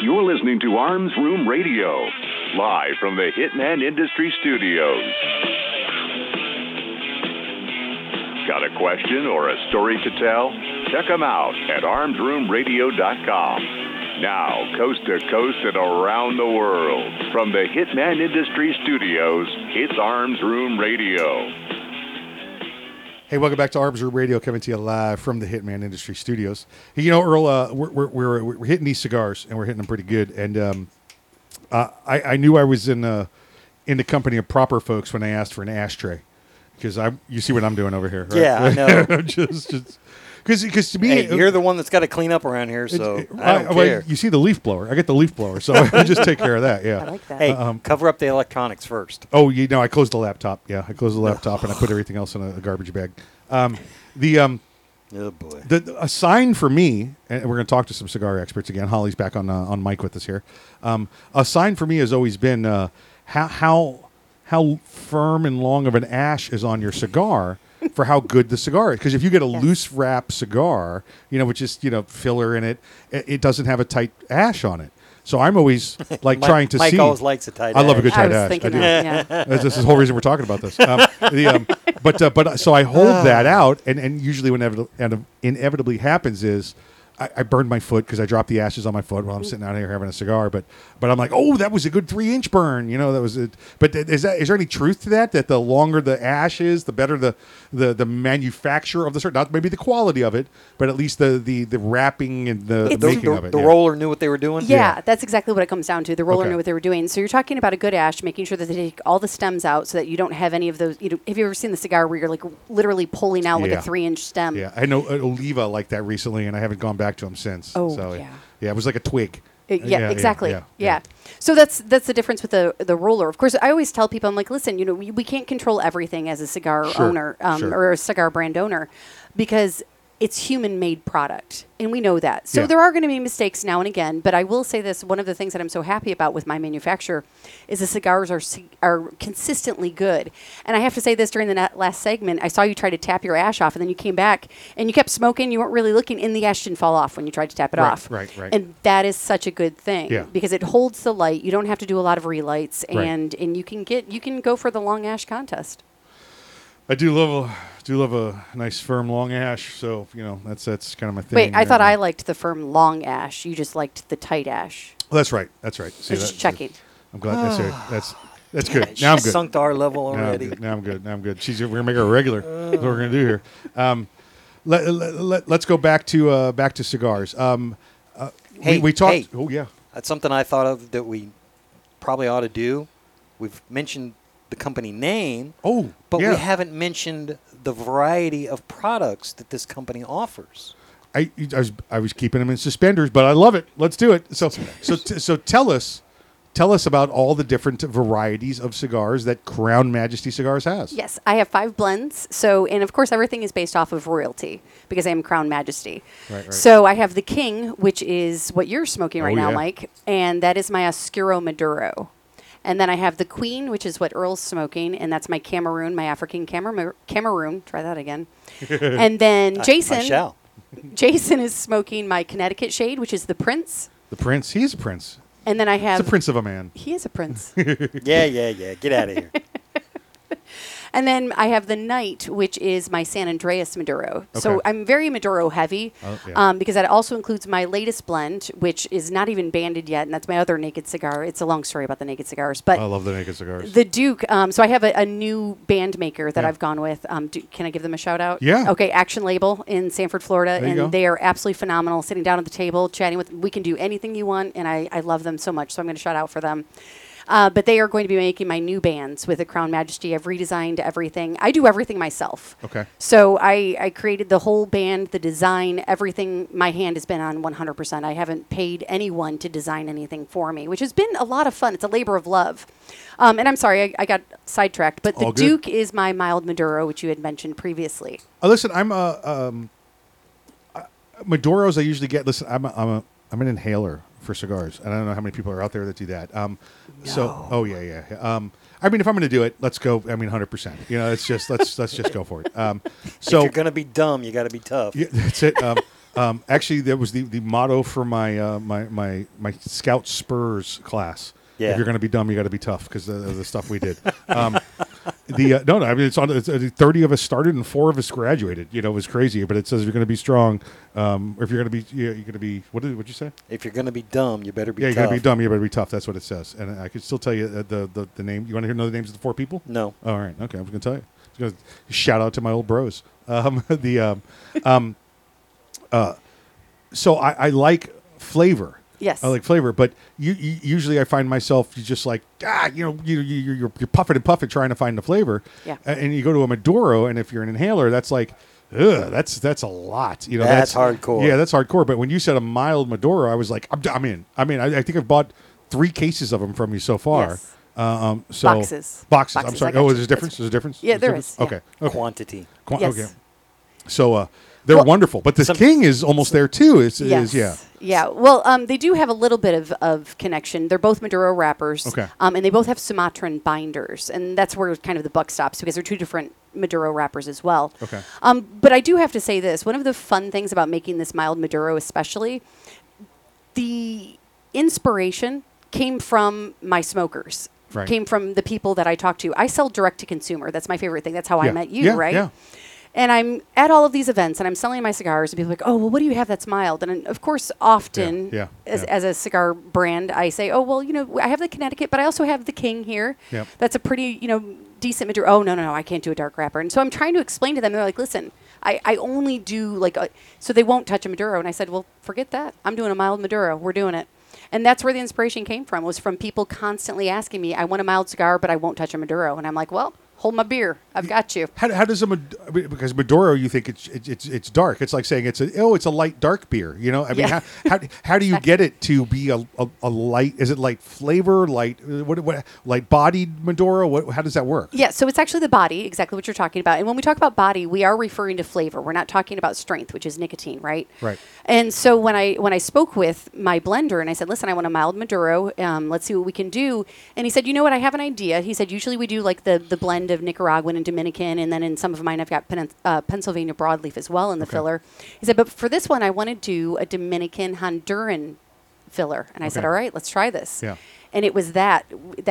You're listening to Arms Room Radio, live from the Hitman Industry Studios. Got a question or a story to tell? Check them out at armsroomradio.com. Now, coast to coast and around the world, from the Hitman Industry Studios, it's Arms Room Radio. Hey, welcome back to Arms Room Radio, coming to you live from the Hitman Industry Studios. You know, Earl, we're hitting these cigars, and we're hitting them pretty good. And I knew I was in the company of proper folks when I asked for an ashtray, because you see what I'm doing over here, right? Yeah, I know. Because to me, hey, you're the one that's got to clean up around here, so I don't care. You see the leaf blower. I get the leaf blower, so I just take care of that, yeah. I like that. Hey, cover up the electronics first. Oh, you know, I closed the laptop, yeah. I closed the laptop, and I put everything else in a garbage bag. Oh, boy. A sign for me, and we're going to talk to some cigar experts again. Holly's back on mic with us here. A sign for me has always been how firm and long of an ash is on your cigar for how good the cigar is. Because if you get a loose wrap cigar, you know, with just, you know, filler in it, it doesn't have a tight ash on it. So I'm always like trying to see. Mike always likes a tight ash. I love a good tight ash. I do. Yeah. This is the whole reason we're talking about this. So I hold that out, and usually what inevitably happens is I burned my foot because I dropped the ashes on my foot while I'm sitting out here having a cigar. But I'm like, oh, that was a good 3-inch burn. You know, that was it. But is there any truth to that? That the longer the ash is, the better the manufacture of the cigar. Not maybe the quality of it, but at least the wrapping and the making of it. The roller knew what they were doing. Yeah, that's exactly what it comes down to. The roller knew what they were doing. So you're talking about a good ash, making sure that they take all the stems out so that you don't have any of those. You know, have you ever seen the cigar where you're like literally pulling out like a 3-inch stem? Yeah, I know Oliva like that recently, and I haven't gone back back to him since. Oh, so yeah. It was like a twig. Exactly. So that's the difference with the roller. Of course, I always tell people, I'm like, listen, you know, we can't control everything as a cigar owner or a cigar brand owner, because it's human-made product, and we know that. So there are going to be mistakes now and again, but I will say this. One of the things that I'm so happy about with my manufacturer is the cigars are consistently good. And I have to say this, during the last segment, I saw you try to tap your ash off, and then you came back, and you kept smoking. You weren't really looking, and the ash didn't fall off when you tried to tap it off. Right. And that is such a good thing because it holds the light. You don't have to do a lot of relights, and you can go for the long ash contest. I do love a nice firm long ash, so you know that's kind of my thing. Wait, I thought I liked the firm long ash. You just liked the tight ash. Well, that's right. See, just checking. I'm glad that's right. That's good. Now I'm good. Sunk to our level already. Now I'm good. We're gonna make her a regular. That's what we're gonna do here. Let's go back to cigars. We talked. Hey, oh yeah, that's something I thought of that we probably ought to do. We've mentioned the company name, but we haven't mentioned the variety of products that this company offers. I was keeping them in suspenders, but I love it. Let's do it. So tell us about all the different varieties of cigars that Crown Majesty Cigars has. Yes, I have 5 blends. So, and of course, everything is based off of royalty because I am Crown Majesty. Right. So I have the King, which is what you're smoking right now, Mike, and that is my Oscuro Maduro. And then I have the Queen, which is what Earl's smoking, and that's my Cameroon, my African Cameroon. Try that again. And then Jason is smoking my Connecticut shade, which is the Prince. He is a prince. And then I have... He's a prince of a man. He is a prince. Yeah. Get out of here. And then I have the Knight, which is my San Andreas Maduro. Okay. So I'm very Maduro heavy because that also includes my latest blend, which is not even banded yet, and that's my other naked cigar. It's a long story about the naked cigars. But I love the naked cigars. The Duke. So I have a new band maker that I've gone with. Can I give them a shout out? Yeah. Okay, Action Label in Sanford, Florida, they are absolutely phenomenal. Sitting down at the table, chatting with them. We can do anything you want, and I love them so much, so I'm going to shout out for them. But they are going to be making my new bands with the Crown Majesty. I've redesigned everything. I do everything myself. Okay. So I created the whole band, the design, everything. My hand has been on 100%. I haven't paid anyone to design anything for me, which has been a lot of fun. It's a labor of love. And I'm sorry, I got sidetracked. But the Duke is my mild Maduro, which you had mentioned previously. Listen, I'm Maduros I usually get. Listen, I'm an inhaler for cigars. And I don't know how many people are out there that do that. No. So, I mean, if I'm going to do it, let's go. I mean, 100%. You know, it's just let's just go for it. So if you're going to be dumb, you got to be tough. Yeah, that's it. Actually, that was the motto for my my Scout Spurs class. Yeah. If you're going to be dumb, you got to be tough because the stuff we did. I mean, it's 30 of us started and 4 of us graduated. You know, it was crazy. But it says if you're going to be strong, or if you're going to be, you're going to be. What did you say? If you're going to be dumb, you better be. Yeah, tough. Yeah, you got to be dumb. You better be tough. That's what it says. And I could still tell you the name. You want to hear another names of the 4 people? No. All right. Okay. I was going to tell you. I was going to shout out to my old bros. So I like flavor. Yes, I like flavor, but you usually I find myself just like you're puffing trying to find the flavor, and you go to a Maduro, and if you're an inhaler, that's like, that's a lot, you know. That's hardcore. Yeah, that's hardcore. But when you said a mild Maduro, I was like, I'm in. I mean, I think I've bought 3 cases of them from you so far. Yes. So boxes. I'm sorry. Oh, is there a difference? Yeah, there is. Okay. Okay. Quantity. Yes. Okay. So. They're wonderful, but the King is almost there too. Yeah. Well, they do have a little bit of connection. They're both Maduro wrappers, and they both have Sumatran binders, and that's where kind of the buck stops because they're 2 different Maduro wrappers as well. Okay. But I do have to say this: one of the fun things about making this mild Maduro, especially, the inspiration came from my smokers. Right. Came from the people that I talk to. I sell direct to consumer. That's my favorite thing. That's how I met you, right? Yeah. And I'm at all of these events, and I'm selling my cigars, and people are like, oh, well, what do you have that's mild? And, of course, often, as a cigar brand, I say, oh, well, you know, I have the Connecticut, but I also have the King here. Yep. That's a pretty, you know, decent Maduro. Oh, no, I can't do a dark wrapper. And so I'm trying to explain to them. They're like, listen, I only do, so they won't touch a Maduro. And I said, well, forget that. I'm doing a mild Maduro. We're doing it. And that's where the inspiration came from, was from people constantly asking me, I want a mild cigar, but I won't touch a Maduro. And I'm like, well, Hold my beer. I've got you. How does because Maduro, you think it's dark. It's like saying it's a light dark beer. You know, I mean, yeah. How do you get it to be a light? Is it light flavor, light light bodied Maduro? How does that work? Yeah, so it's actually the body, exactly what you're talking about. And when we talk about body, we are referring to flavor. We're not talking about strength, which is nicotine, right? Right. And so when I spoke with my blender and I said, listen, I want a mild Maduro. Let's see what we can do. And he said, you know what? I have an idea. He said, usually we do like the blend of Nicaraguan and Dominican, and then in some of mine I've got Pennsylvania broadleaf as well in the filler. He said, but for this one I want to do a Dominican Honduran filler. And I said, all right, let's try this. Yeah. And it was that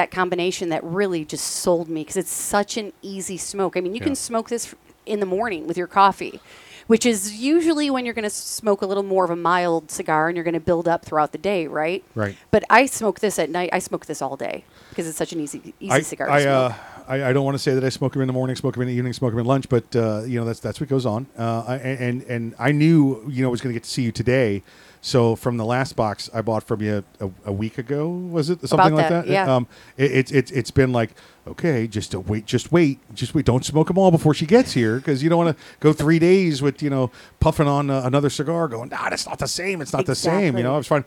combination that really just sold me, because it's such an easy smoke. I mean, you can smoke this in the morning with your coffee, which is usually when you're going to smoke a little more of a mild cigar and you're going to build up throughout the day, right? Right. But I smoke this at night. I smoke this all day because it's such an easy cigar to smoke. I don't want to say that I smoke them in the morning, smoke them in the evening, smoke them in lunch, but you know, that's what goes on. And I knew, you know, I was going to get to see you today. So from the last box I bought from you a week ago, was it? Something like that? Yeah. It's been like, okay, just wait. Don't smoke them all before she gets here, because you don't want to go 3 days with, you know, puffing on another cigar going, that's not the same. It's not the same. You know, I was having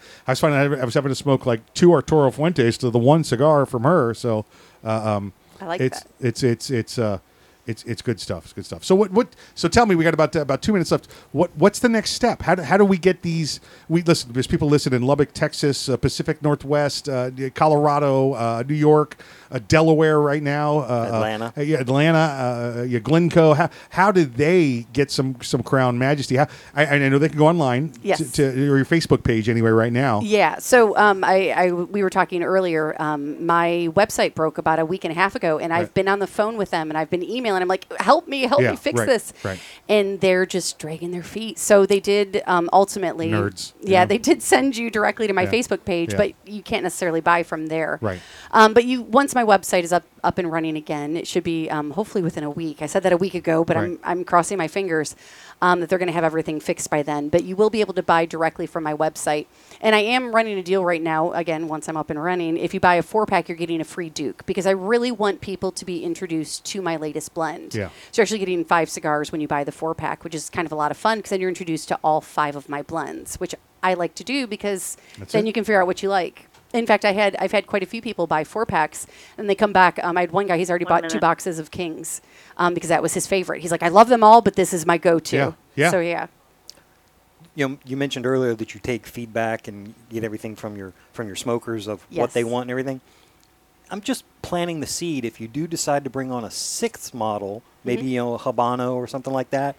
to smoke like two Arturo Fuentes to the one cigar from her. So, I like that. It's good stuff. It's good stuff. So So tell me, we got about 2 minutes left. What's the next step? How do we get these? We listen. There's people listen in Lubbock, Texas, Pacific Northwest, Colorado, New York, Delaware right now, Atlanta, Glencoe. How do they get some Crown Majesty? I know they can go online, to or your Facebook page anyway right now. Yeah. So we were talking earlier. My website broke about a week and a half ago, and I've been on the phone with them, and I've been emailing. I'm like, help me fix this. Right. And they're just dragging their feet. So they did ultimately. Nerds. Yeah, they did send you directly to my Facebook page, but you can't necessarily buy from there. Right. But once my website is up and running again, it should be hopefully within a week. I said that a week ago, but I'm crossing my fingers that they're going to have everything fixed by then. But you will be able to buy directly from my website. And I am running a deal right now, again, once I'm up and running. If you buy a 4-pack, you're getting a free Duke, because I really want people to be introduced to my latest blend. Yeah. So you're actually getting 5 cigars when you buy the 4-pack, which is kind of a lot of fun, because then you're introduced to all 5 of my blends, which I like to do, because you can figure out what you like. In fact, I've had quite a few people buy 4-packs, and they come back. I had one guy, he's already bought 2 boxes of Kings, because that was his favorite. He's like, I love them all, but this is my go-to. Yeah. Yeah. So, yeah. You know, you mentioned earlier that you take feedback and get everything from your smokers of what they want and everything. I'm just planting the seed. If you do decide to bring on a 6th model, maybe, you know, a Habano or something like that.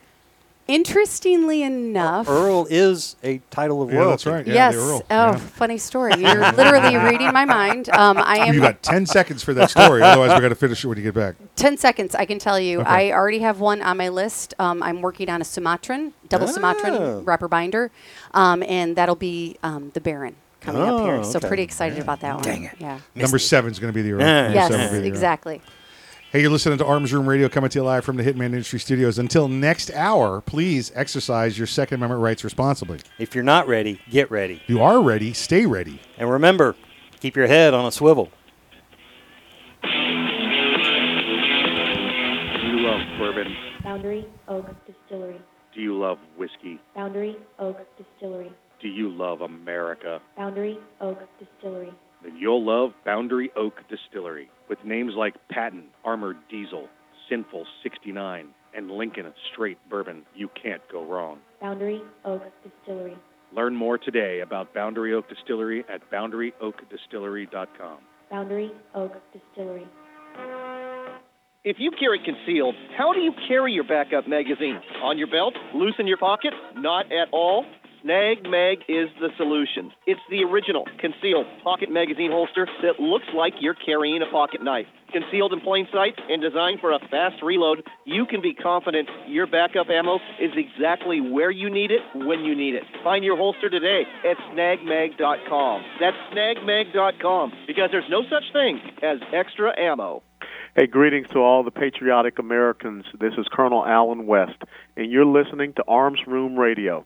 Interestingly enough, Earl is a title of royalty. Yeah, that's right. Yeah, yes. Earl. Oh, funny story. You're literally reading my mind. You got 10 seconds for that story. Otherwise, we're going to finish it when you get back. 10 seconds, I can tell you. Okay. I already have one on my list. I'm working on a Sumatran, double Sumatran wrapper binder, and that'll be the Baron coming up here. So pretty excited about that one. Dang it. Yeah. Number 7 is going to be the Earl. Yes, exactly. Hey, you're listening to Arms Room Radio, coming to you live from the Hitman Industry Studios. Until next hour, please exercise your Second Amendment rights responsibly. If you're not ready, get ready. You are ready, stay ready. And remember, keep your head on a swivel. Do you love bourbon? Boundary Oak Distillery. Do you love whiskey? Boundary Oak Distillery. Do you love America? Boundary Oak Distillery. Then you'll love Boundary Oak Distillery. With names like Patton, Armored Diesel, Sinful 69, and Lincoln Straight Bourbon, you can't go wrong. Boundary Oak Distillery. Learn more today about Boundary Oak Distillery at BoundaryOakDistillery.com. Boundary Oak Distillery. If you carry concealed, how do you carry your backup magazine? On your belt? Loose in your pocket? Not at all? Snag Mag is the solution. It's the original concealed pocket magazine holster that looks like you're carrying a pocket knife. Concealed in plain sight and designed for a fast reload, you can be confident your backup ammo is exactly where you need it, when you need it. Find your holster today at snagmag.com. That's snagmag.com, because there's no such thing as extra ammo. Hey, greetings to all the patriotic Americans. This is Colonel Allen West, and you're listening to Arms Room Radio.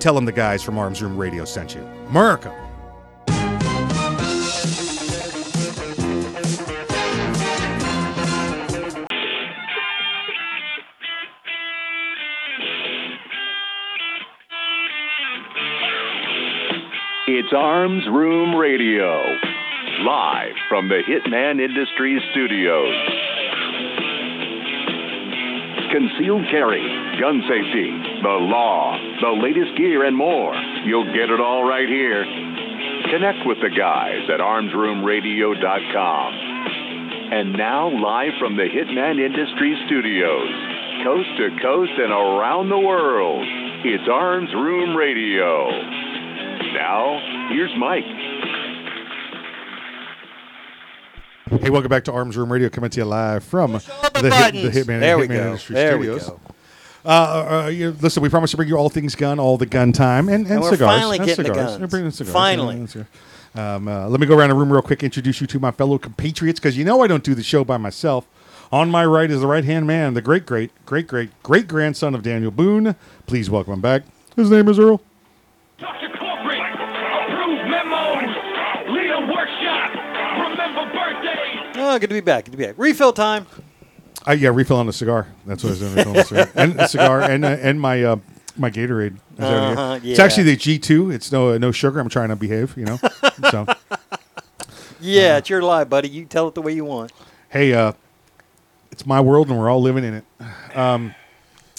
Tell them the guys from Arms Room Radio sent you. America! It's Arms Room Radio, live from the Hitman Industries studios. Concealed carry, gun safety, the law, the latest gear, and more. You'll get it all right here. Connect with the guys at armsroomradio.com. And now, live from the Hitman Industries studios, coast to coast and around the world, it's Arms Room Radio. Now, here's Mike. Hey, welcome back to Arms Room Radio, coming to you live from the Hitman Industry Studios. Listen, we promise to bring you all things gun, all the gun time, and we're cigars. Finally and getting cigars. The guns. Cigars. Finally. Let me go around the room real quick, introduce you to my fellow compatriots, because you know I don't do the show by myself. On my right is the right-hand man, the great-great-great-great-great-grandson of Daniel Boone. Please welcome him back. His name is Earl. Dr. Corporate, approved memos, lead a workshop, remember birthdays. Oh, good to be back. Good to be back. Refill time. Refill on the cigar. That's what I was doing. Refill on the cigar. And the cigar and my my Gatorade. Yeah. It's actually the G2. It's no sugar. I'm trying to behave, you know. So it's your life, buddy. You tell it the way you want. Hey, it's my world, and we're all living in it.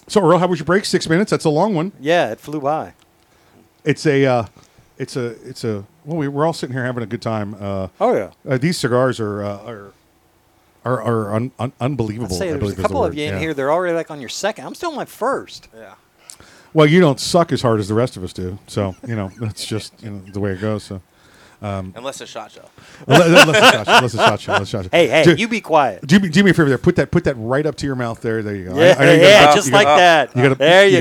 So, Earl, how was your break? 6 minutes. That's a long one. Yeah, it flew by. Well, we're all sitting here having a good time. These cigars are unbelievable. I'd say there's a couple of you in here. They're already like on your second. I'm still on my first. Yeah. Well, you don't suck as hard as the rest of us do. So, you know, that's just the way it goes. So, unless it's shot show. Unless it's shot show. Hey, you be quiet. Do me a favor there. Put that right up to your mouth there. There you go. Yeah, just like that. You got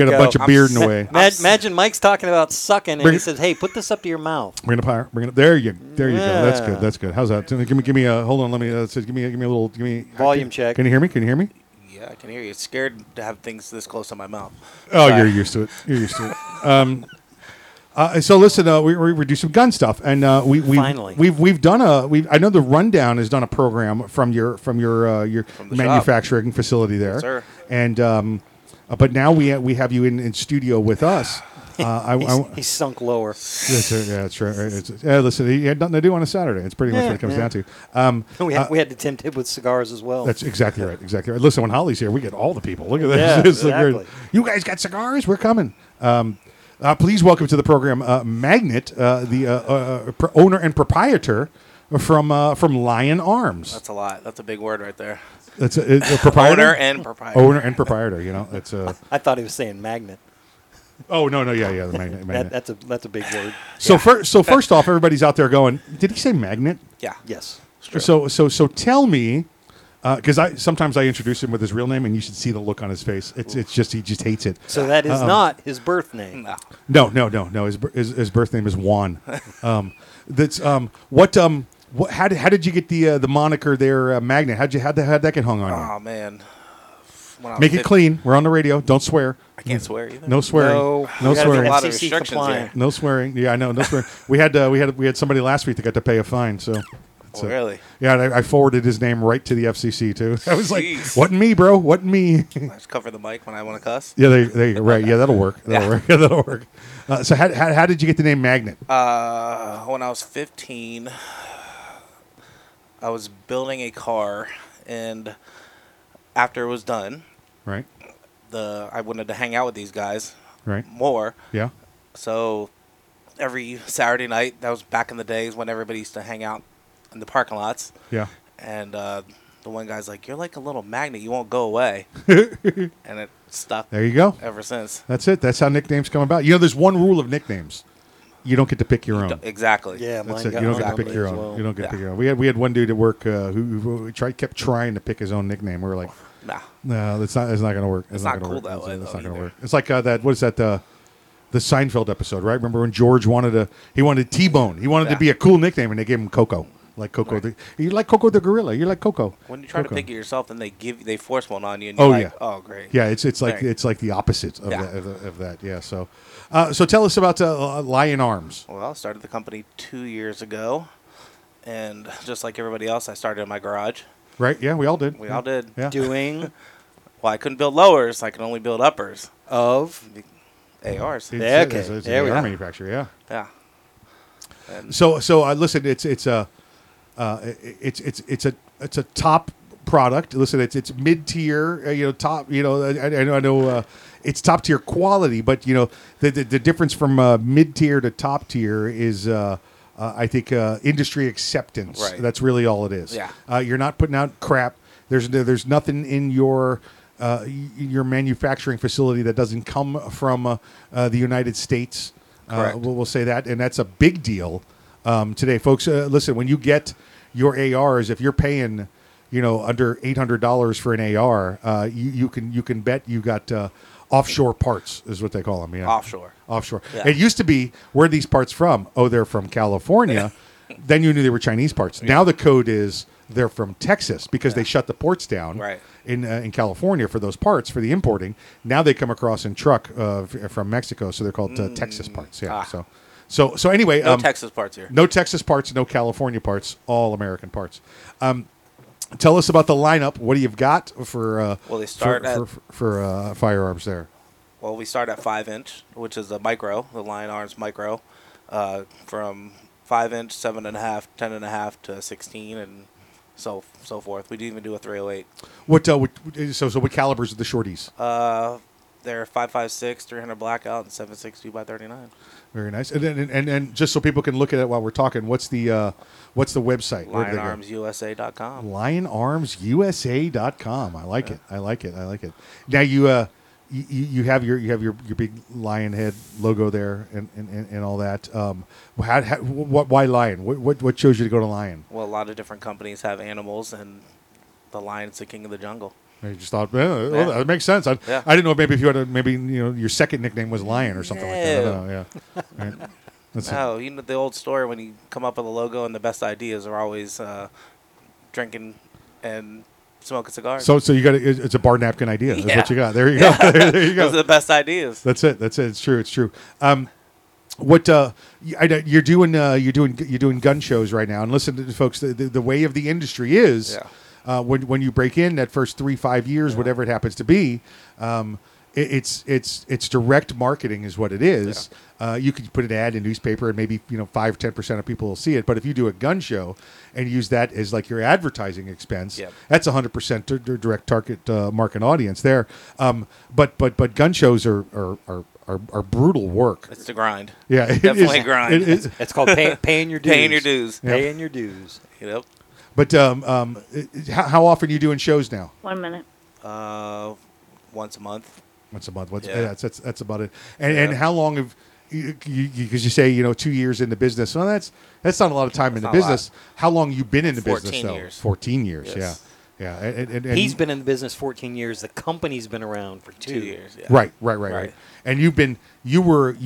a bunch of beard in the way. Imagine Mike's talking about sucking, and he says, "Hey, put this up to your mouth." Bring it up. There you go. That's good. How's that? Give me a. Hold on. Let me. Give me a little. Give me volume check. Can you hear me? Yeah, I can hear you. It's scared to have things this close to my mouth. Oh, you're used to it. So listen, we do some gun stuff, and we've done I know the Rundown has done a program from your manufacturing facility there, yes, sir. And but now we have you in studio with us. He's sunk lower. That's right. Listen, he had nothing to do on a Saturday. It's pretty much what it comes down to. We had to tempt him with cigars as well. That's exactly right. Listen, when Holly's here, we get all the people. Look at this. Exactly. You guys got cigars? We're coming. Please welcome to the program Magnet, the owner and proprietor from Lion Arms. That's a lot. That's a big word right there. That's a proprietor. Owner and proprietor. You know, it's a. I thought he was saying Magnet. Oh no, yeah, the Magnet. That's a big word. So first off, everybody's out there going, did he say Magnet? Yeah. Yes. So tell me. Because sometimes I introduce him with his real name, and you should see the look on his face. It's just he just hates it. So that is not his birth name. No. His birth name is Juan. How did you get the moniker there, Magnet? How'd that get hung on you? Oh man. Make it clean. We're on the radio. Don't swear. I can't swear either. No swearing. No swearing. A lot of restrictions here. No swearing. Yeah, I know. No swearing. We had somebody last week that got to pay a fine. So. Oh, really? Yeah, and I forwarded his name right to the FCC, too. I was like, wasn't me, bro. Wasn't me. I just cover the mic when I want to cuss. Yeah, they right. Yeah, that'll work. That'll work. So how did you get the name Magnet? When I was 15, I was building a car, and after it was done, right, I wanted to hang out with these guys more. Yeah. So every Saturday night, that was back in the days when everybody used to hang out in the parking lots. Yeah. And the one guy's like, "You're like a little magnet. You won't go away." And it stuck. There you go. Ever since. That's it. That's how nicknames come about. You know, there's one rule of nicknames. you don't get to pick your own. Exactly. Yeah, mine got you don't get to pick your own. You don't get to pick your own. We had one dude at work who kept trying to pick his own nickname. We were like, no, that's not going to work. It's not cool that way. That's not going to work. It's like that. What is that? The Seinfeld episode, right? Remember when George wanted T-Bone. He wanted to be a cool nickname, and they gave him Coco. Like Coco, right. You like Coco the gorilla. You're like Coco. When you try to pick it yourself, then they force one on you. And you're oh great. Yeah, it's like the opposite of that. Yeah. So, so tell us about Lion Arms. Well, I started the company 2 years ago, and just like everybody else, I started in my garage. Right. Yeah, we all did. Yeah. Doing. Well, I couldn't build lowers. I could only build uppers of ARs. It's an AR manufacturer. Yeah. And so listen, it's a top product. Listen, it's mid tier. Top. I know. It's top tier quality, but the difference from mid tier to top tier is I think industry acceptance. Right. That's really all it is. Yeah. You're not putting out crap. There's nothing in your manufacturing facility that doesn't come from the United States. Correct. We'll say that, and that's a big deal. Today, folks, listen, when you get your ARs, if you're paying, under $800 for an AR, you can bet you got offshore parts is what they call them. Yeah. Offshore. Yeah. It used to be, where are these parts from? Oh, they're from California. Then you knew they were Chinese parts. Yeah. Now the code is they're from Texas because they shut the ports down in California for those parts, for the importing. Now they come across in truck from Mexico, so they're called Texas parts. Yeah, So anyway, no Texas parts here. No Texas parts, no California parts, all American parts. Tell us about the lineup. What do you've got for? Well, they start for firearms there. Well, we start at 5-inch, which is the micro, the Lion Arms micro, from 5-inch, 7.5, 10.5 to 16, and so forth. We even do a 308. What calibers are the shorties? They're 5.56, 300 blackout, and 7.62x39. Very nice. And just so people can look at it while we're talking, what's the website? LionArmsUSA.com. LionArmsUSA.com. I like it. Now you have your big lion head logo there and all that. Why lion? What chose you to go to lion? Well, a lot of different companies have animals, and the lion's the king of the jungle. I just thought, that makes sense. I didn't know maybe if you had your second nickname was Lion or something like that. I don't know. Right. The old story when you come up with a logo and the best ideas are always drinking and smoking cigars. So you got it's a bar napkin idea. That's what you got. There you go. There you go. Those are the best ideas. That's it. It's true. You're doing gun shows right now, and listen to folks. The way of the industry is. Yeah. When you break in that first 3-5 years, whatever it happens to be, it's direct marketing is what it is. Yeah. You could put an ad in a newspaper and maybe 5-10% of people will see it. But if you do a gun show and use that as like your advertising expense, that's 100% direct target market audience there. But gun shows are brutal work. It's the grind. Yeah, definitely grind. It's called paying your dues. Paying your dues. Yep. But how often are you doing shows now? 1 minute. Once a month. That's about it. And how long have you? Because you say 2 years in the business. Well, that's not a lot of time in the business. How long you been in the business though? 14 years. Yes. Yeah. And he's been in the business 14 years. The company's been around for 2 years. Yeah. Right. And you were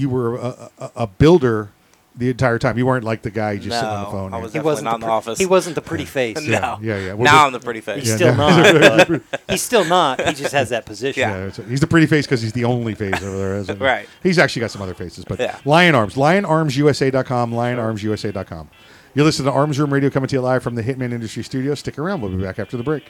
a builder. The entire time, you weren't like the guy just sitting on the phone. I was not in the office. He wasn't the pretty face. Yeah. Now I'm the pretty face. He's still not. He's still not. He just has that position. Yeah, he's the pretty face because he's the only face over there, isn't he? Right. He's actually got some other faces, but Lion Arms, LionArmsUSA.com, LionArmsUSA.com. You're listening to Arms Room Radio coming to you live from the Hitman Industry Studio. Stick around. We'll be back after the break.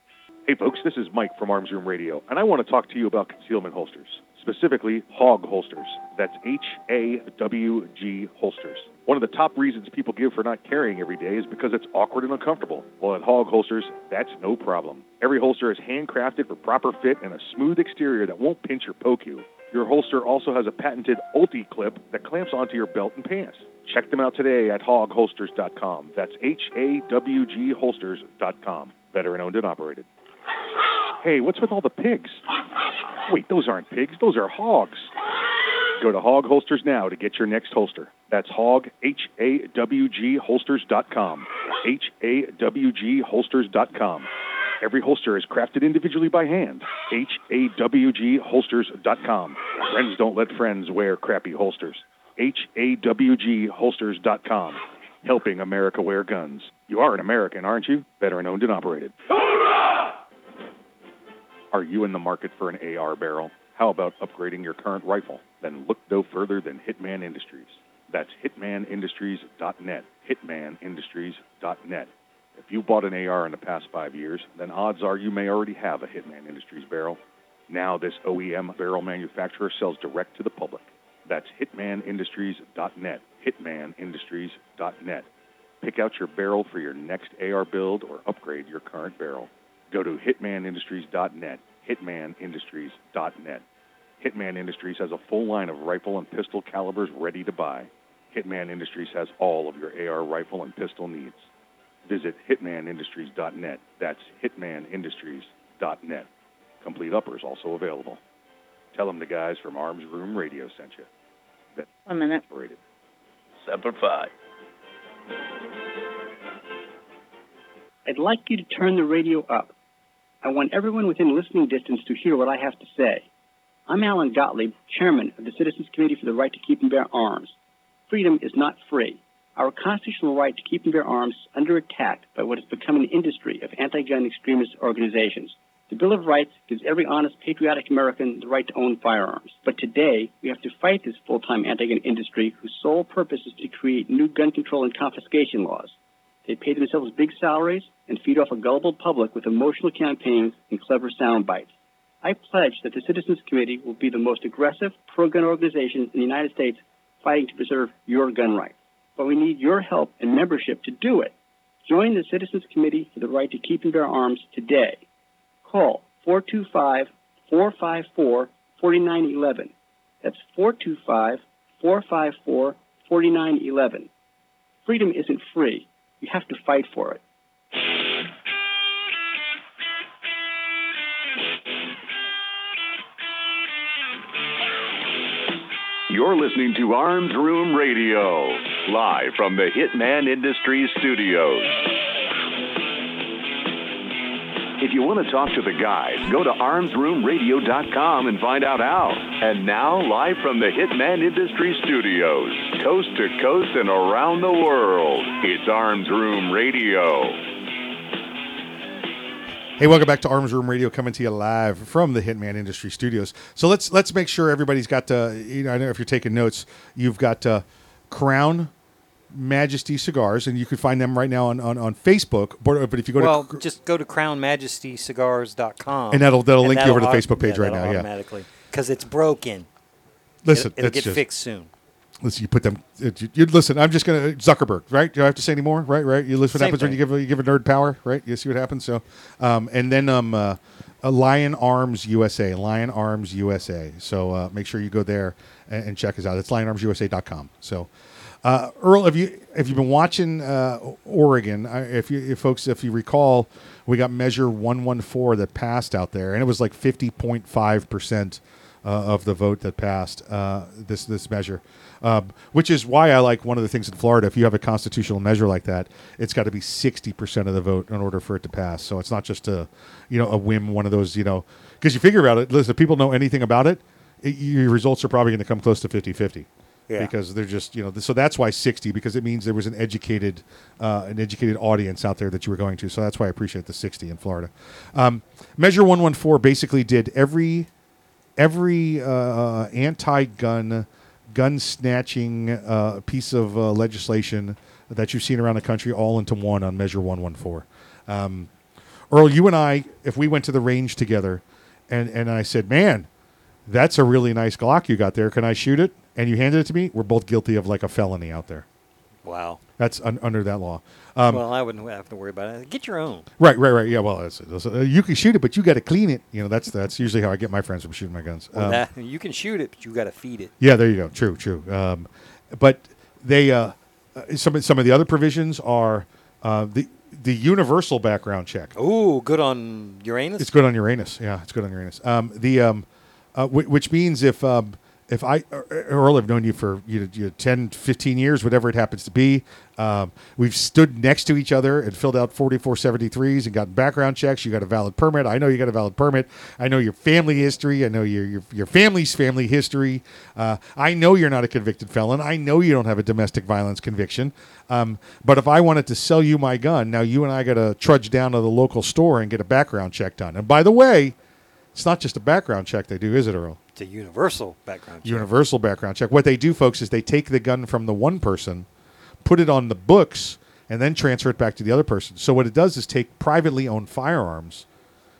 Hey, folks, this is Mike from Arms Room Radio, and I want to talk to you about concealment holsters, specifically Hog Holsters. That's H-A-W-G Holsters. One of the top reasons people give for not carrying every day is because it's awkward and uncomfortable. Well, at Hog Holsters, that's no problem. Every holster is handcrafted for proper fit and a smooth exterior that won't pinch or poke you. Your holster also has a patented Ulti clip that clamps onto your belt and pants. Check them out today at hogholsters.com. That's H-A-W-G holsters.com. Veteran-owned and operated. Hey, what's with all the pigs? Wait, those aren't pigs. Those are hogs. Go to Hog Holsters now to get your next holster. That's hog, H-A-W-G holsters.com. H-A-W-G holsters.com. Every holster is crafted individually by hand. H-A-W-G holsters.com. Friends don't let friends wear crappy holsters. H-A-W-G holsters.com. Helping America wear guns. You are an American, aren't you? Veteran-owned and operated. Hoorah! Are you in the market for an AR barrel? How about upgrading your current rifle? Then look no further than Hitman Industries. That's hitmanindustries.net. Hitmanindustries.net. If you bought an AR in the past 5 years, then odds are you may already have a Hitman Industries barrel. Now this OEM barrel manufacturer sells direct to the public. That's hitmanindustries.net, hitmanindustries.net. Pick out your barrel for your next AR build or upgrade your current barrel. Go to hitmanindustries.net, hitmanindustries.net. Hitman Industries has a full line of rifle and pistol calibers ready to buy. Hitman Industries has all of your AR rifle and pistol needs. Visit hitmanindustries.net. That's hitmanindustries.net. Complete uppers also available. Tell them the guys from Arms Room Radio sent you. That's a minute. Semper Fi. I'd like you to turn the radio up. I want everyone within listening distance to hear what I have to say. I'm Alan Gottlieb, chairman of the Citizens Committee for the Right to Keep and Bear Arms. Freedom is not free. Our constitutional right to keep and bear arms is under attack by what has become an industry of anti-gun extremist organizations. The Bill of Rights gives every honest, patriotic American the right to own firearms. But today, we have to fight this full-time anti-gun industry whose sole purpose is to create new gun control and confiscation laws. They pay themselves big salaries and feed off a gullible public with emotional campaigns and clever sound bites. I pledge that the Citizens Committee will be the most aggressive pro-gun organization in the United States fighting to preserve your gun rights. But we need your help and membership to do it. Join the Citizens Committee for the Right to Keep and Bear Arms today. Call 425-454-4911. That's 425-454-4911. Freedom isn't free. You have to fight for it. You're listening to Arms Room Radio, live from the Hitman Industries studios. If you want to talk to the guys, go to armsroomradio.com and find out how. And now, live from the Hitman Industries studios, coast to coast and around the world, it's Arms Room Radio. Hey, welcome back to Arms Room Radio, coming to you live from the Hitman Industry Studios. So let's make sure everybody's got the, you know, I know if you're taking notes, you've got Crown Majesty Cigars, and you can find them right now on Facebook. But if you go to just go to CrownMajestyCigars.com, and that'll link you over to the Facebook page right now. Automatically, because it's broken. Listen, it'll get fixed soon. Listen, you put them. Listen, I'm just gonna Zuckerberg, right? Do I have to say any more? Right. You listen. What happens when you give a nerd power, right? You see what happens. So, and then Lion Arms USA, Lion Arms USA. So make sure you go there and check us out. It's LionArmsUSA.com. So, Earl, if you've been watching Oregon, if you recall, we got Measure 114 that passed out there, and it was like 50.5%. of the vote that passed this measure, which is why I like one of the things in Florida. If you have a constitutional measure like that, it's got to be 60% of the vote in order for it to pass. So it's not just a whim, one of those, because you figure about it. Listen, if people know anything about it, your results are probably going to come close to 50-50. Yeah. Because they're just, so that's why 60, because it means there was an educated audience out there that you were going to. So that's why I appreciate the 60 in Florida. Measure 114 basically did every anti-gun, gun-snatching piece of legislation that you've seen around the country all into one on Measure 114. Earl, you and I, if we went to the range together and I said, man, that's a really nice Glock you got there. Can I shoot it? And you handed it to me, we're both guilty of like a felony out there. Wow. That's under that law. I wouldn't have to worry about it. Get your own. Right. Yeah, well, you can shoot it, but you got to clean it. That's usually how I get my friends from shooting my guns. You can shoot it, but you got to feed it. Yeah, there you go. True. But they some of the other provisions are the universal background check. Oh, good on Uranus? It's good on Uranus. Yeah, it's good on Uranus. Which means if I, Earl, have known you for 10, 15 years, whatever it happens to be, we've stood next to each other and filled out 4473s and gotten background checks. You got a valid permit. I know you got a valid permit. I know your family history. I know your family's family history. I know you're not a convicted felon. I know you don't have a domestic violence conviction. But if I wanted to sell you my gun, now you and I got to trudge down to the local store and get a background check done. And by the way, it's not just a background check they do, is it, Earl? It's a universal background check. Universal background check. What they do, folks, is they take the gun from the one person, put it on the books, and then transfer it back to the other person. So what it does is take privately owned firearms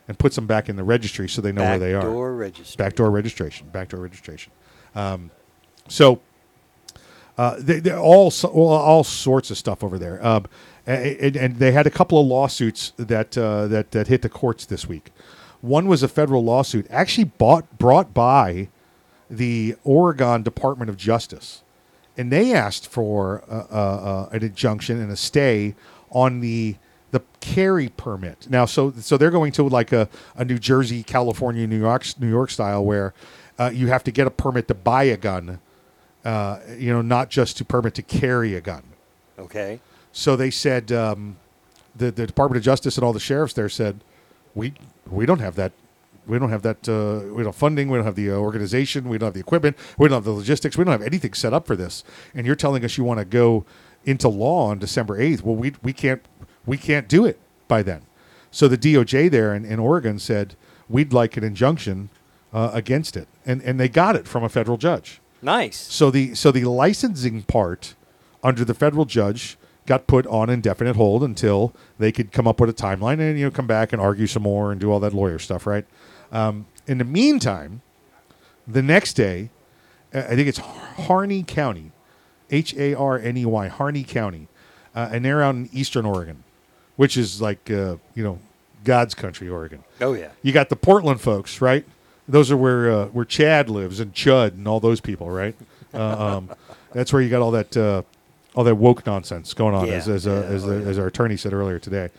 and puts them back in the registry so they know where they are. Backdoor registration. They're all sorts of stuff over there. And they had a couple of lawsuits that hit the courts this week. One was a federal lawsuit actually brought by the Oregon Department of Justice, and they asked for an injunction and a stay on the carry permit. Now, so they're going to like a New Jersey, California, New York style where you have to get a permit to buy a gun, not just to permit to carry a gun. Okay. So they said the Department of Justice and all the sheriffs there said, We don't have that. We don't have that. We don't have funding. We don't have the organization. We don't have the equipment. We don't have the logistics. We don't have anything set up for this. And you're telling us you want to go into law on December 8th. Well, we can't do it by then. So the DOJ there in Oregon said, we'd like an injunction against it. And they got it from a federal judge. Nice. So the licensing part under the federal judge got put on indefinite hold until they could come up with a timeline and come back and argue some more and do all that lawyer stuff, right? In the meantime, the next day, I think it's Harney County, Harney, Harney County, and they're out in eastern Oregon, which is like God's country, Oregon. Oh yeah, you got the Portland folks, right? Those are where Chad lives and Chud and all those people, right? That's where you got all that. All that woke nonsense going on, as our attorney said earlier today.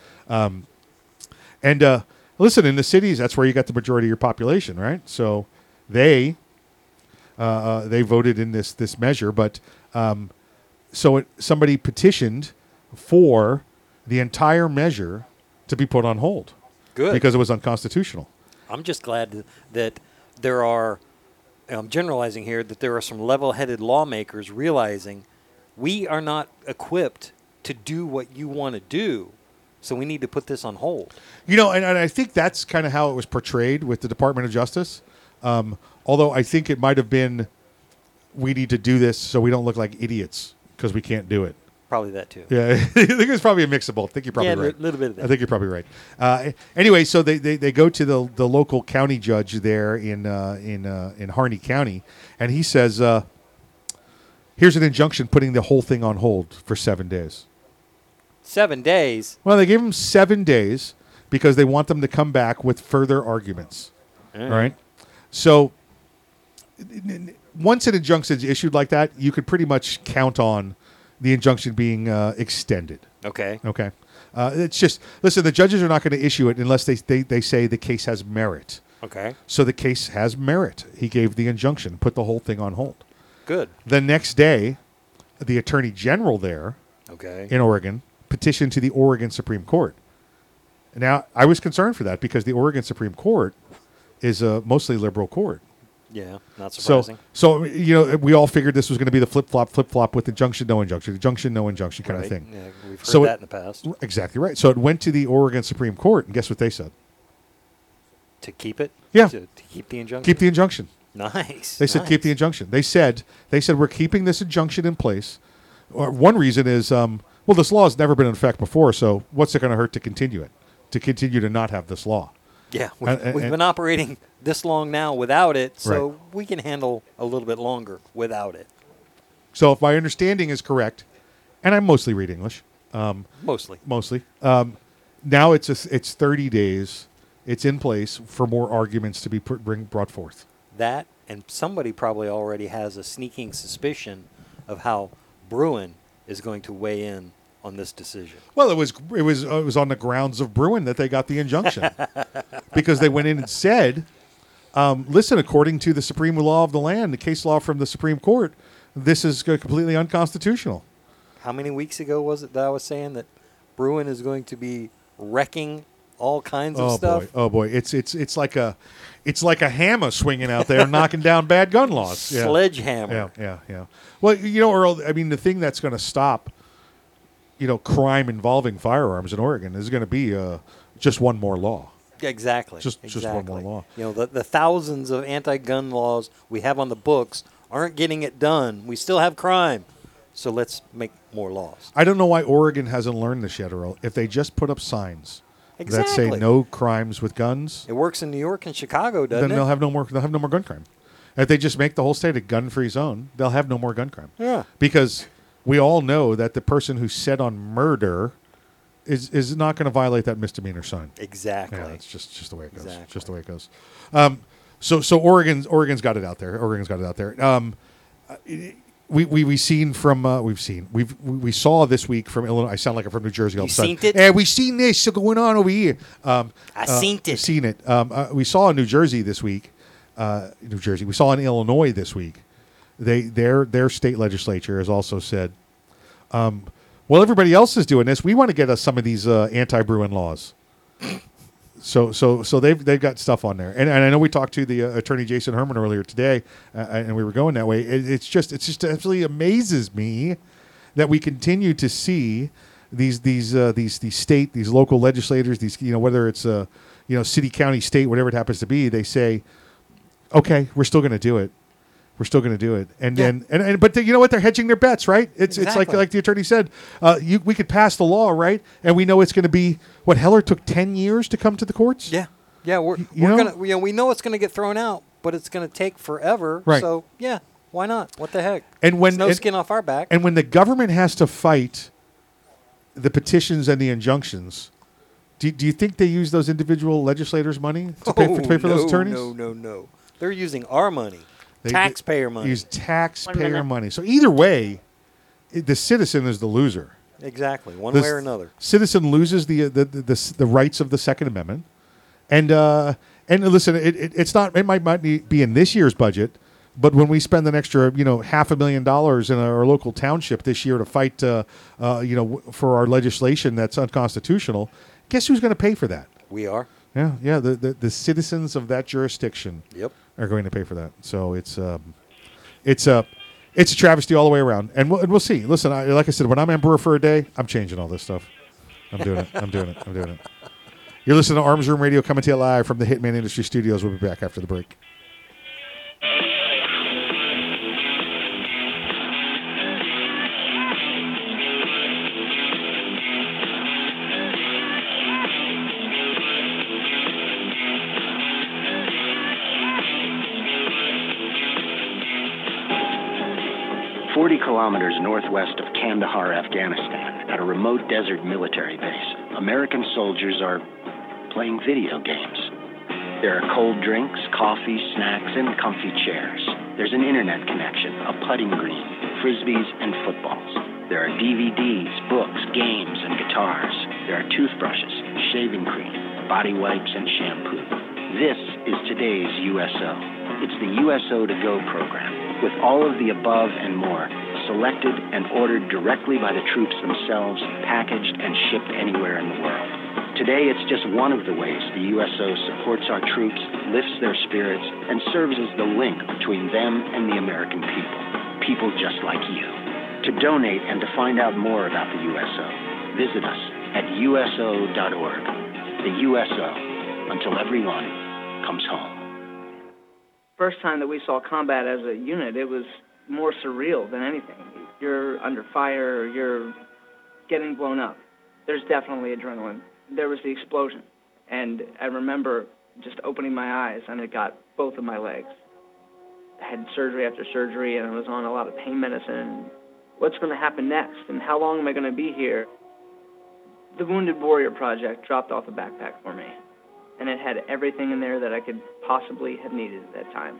Listen, in the cities, that's where you got the majority of your population, right? So they voted in this measure, but somebody petitioned for the entire measure to be put on hold. Good, because it was unconstitutional. I'm just glad that there are. I'm generalizing here that there are some level-headed lawmakers realizing. We are not equipped to do what you want to do, so we need to put this on hold. And I think that's kind of how it was portrayed with the Department of Justice, although I think it might have been we need to do this so we don't look like idiots because we can't do it. Probably that, too. Yeah, I think it's probably a mix of both. I think you're probably right. Yeah, a little bit of that. I think you're probably right. Anyway, so they go to the local county judge there in Harney County, and he says... here's an injunction putting the whole thing on hold for 7 days. 7 days? Well, they gave them 7 days because they want them to come back with further arguments. All right? So once an injunction is issued like that, you could pretty much count on the injunction being extended. Okay. It's just, listen, the judges are not going to issue it unless they say the case has merit. Okay. So the case has merit. He gave the injunction, put the whole thing on hold. Good. The next day, the attorney general there in Oregon petitioned to the Oregon Supreme Court. Now, I was concerned for that because the Oregon Supreme Court is a mostly liberal court. Yeah, not surprising. So you know, we all figured this was going to be the flip-flop with injunction, no injunction kind of thing. Yeah, we've heard that in the past. Exactly right. So it went to the Oregon Supreme Court, and guess what they said? To keep it? Yeah. To keep the injunction? Keep the injunction. Nice. They said keep the injunction. They said we're keeping this injunction in place. One reason is, well, this law has never been in effect before, so what's it going to hurt to continue it, to continue to not have this law? Yeah, we've been operating this long now without it, so we can handle a little bit longer without it. So if my understanding is correct, and I mostly read English. Mostly. Now it's 30 days. It's in place for more arguments to be brought forth. That, and somebody probably already has a sneaking suspicion of how Bruen is going to weigh in on this decision. Well, it was on the grounds of Bruen that they got the injunction because they went in and said, listen, according to the supreme law of the land, the case law from the Supreme Court, this is completely unconstitutional. How many weeks ago was it that I was saying that Bruen is going to be wrecking all kinds of stuff? Oh boy! It's like a hammer swinging out there, knocking down bad gun laws. Yeah. Sledgehammer. Yeah. Well, you know, Earl. I mean, the thing that's going to stop, you know, crime involving firearms in Oregon is going to be just one more law. Exactly. Just one more law. You know, the thousands of anti-gun laws we have on the books aren't getting it done. We still have crime, so let's make more laws. I don't know why Oregon hasn't learned this yet, Earl. If they just put up signs. Exactly. That say no crimes with guns. It works in New York and Chicago, doesn't it? Then they'll have no more gun crime. If they just make the whole state a gun-free zone, they'll have no more gun crime. Yeah. Because we all know that the person who's set on murder is not going to violate that misdemeanor sign. Exactly. Yeah, that's just the way it goes. Exactly. Just the way it goes. So Oregon's got it out there. We saw this week from Illinois. I sound like I'm from New Jersey all the time. You seen it? Yeah, we seen this going on over here. I seen it. We saw in New Jersey this week. We saw in Illinois this week. Their state legislature has also said, well, everybody else is doing this. We want to get us some of these anti-Bruen laws. So they've got stuff on there, and I know we talked to the attorney Jason Herman earlier today, and we were going that way. It just absolutely amazes me that we continue to see these local legislators, these, you know, whether it's city, county, state, whatever it happens to be, they say, okay, we're still going to do it. We're still going to do it, but you know what? They're hedging their bets, right? It's like the attorney said, we could pass the law, right? And we know it's going to be what Heller took 10 years to come to the courts. Yeah. We know it's going to get thrown out, but it's going to take forever. Right. So yeah, why not? What the heck? And when no skin off our back, and when the government has to fight the petitions and the injunctions, do you think they use those individual legislators' money to pay for those attorneys? No. They're using our money. Taxpayer money. Use taxpayer money. So either way, the citizen is the loser. Exactly, one way or another. Citizen loses the rights of the Second Amendment, and listen, it's not. It might be in this year's budget, but when we spend an extra $500,000 in our local township this year to fight for our legislation that's unconstitutional, guess who's going to pay for that? We are. Yeah. The citizens of that jurisdiction. Yep. Are going to pay for that, so it's a travesty all the way around, and we'll see. Listen, like I said, when I'm emperor for a day, I'm changing all this stuff. I'm doing it. You're listening to Arms Room Radio, coming to you live from the Hitman Industry Studios. We'll be back after the break. Kilometers northwest of Kandahar, Afghanistan, at a remote desert military base, American soldiers are playing video games. There are cold drinks, coffee, snacks, and comfy chairs. There's an internet connection, a putting green, frisbees, and footballs. There are DVDs, books, games, and guitars. There are toothbrushes, shaving cream, body wipes, and shampoo. This is today's USO. It's the USO to Go program, with all of the above and more, selected and ordered directly by the troops themselves, packaged and shipped anywhere in the world. Today, it's just one of the ways the USO supports our troops, lifts their spirits, and serves as the link between them and the American people, people just like you. To donate and to find out more about the USO, visit us at USO.org. The USO, until everyone comes home. First time that we saw combat as a unit, it was more surreal than anything. You're under fire, you're getting blown up. There's definitely adrenaline. There was the explosion, and I remember just opening my eyes, and it got both of my legs. I had surgery after surgery, and I was on a lot of pain medicine. What's going to happen next, and how long am I going to be here? The Wounded Warrior Project dropped off a backpack for me, and it had everything in there that I could possibly have needed at that time.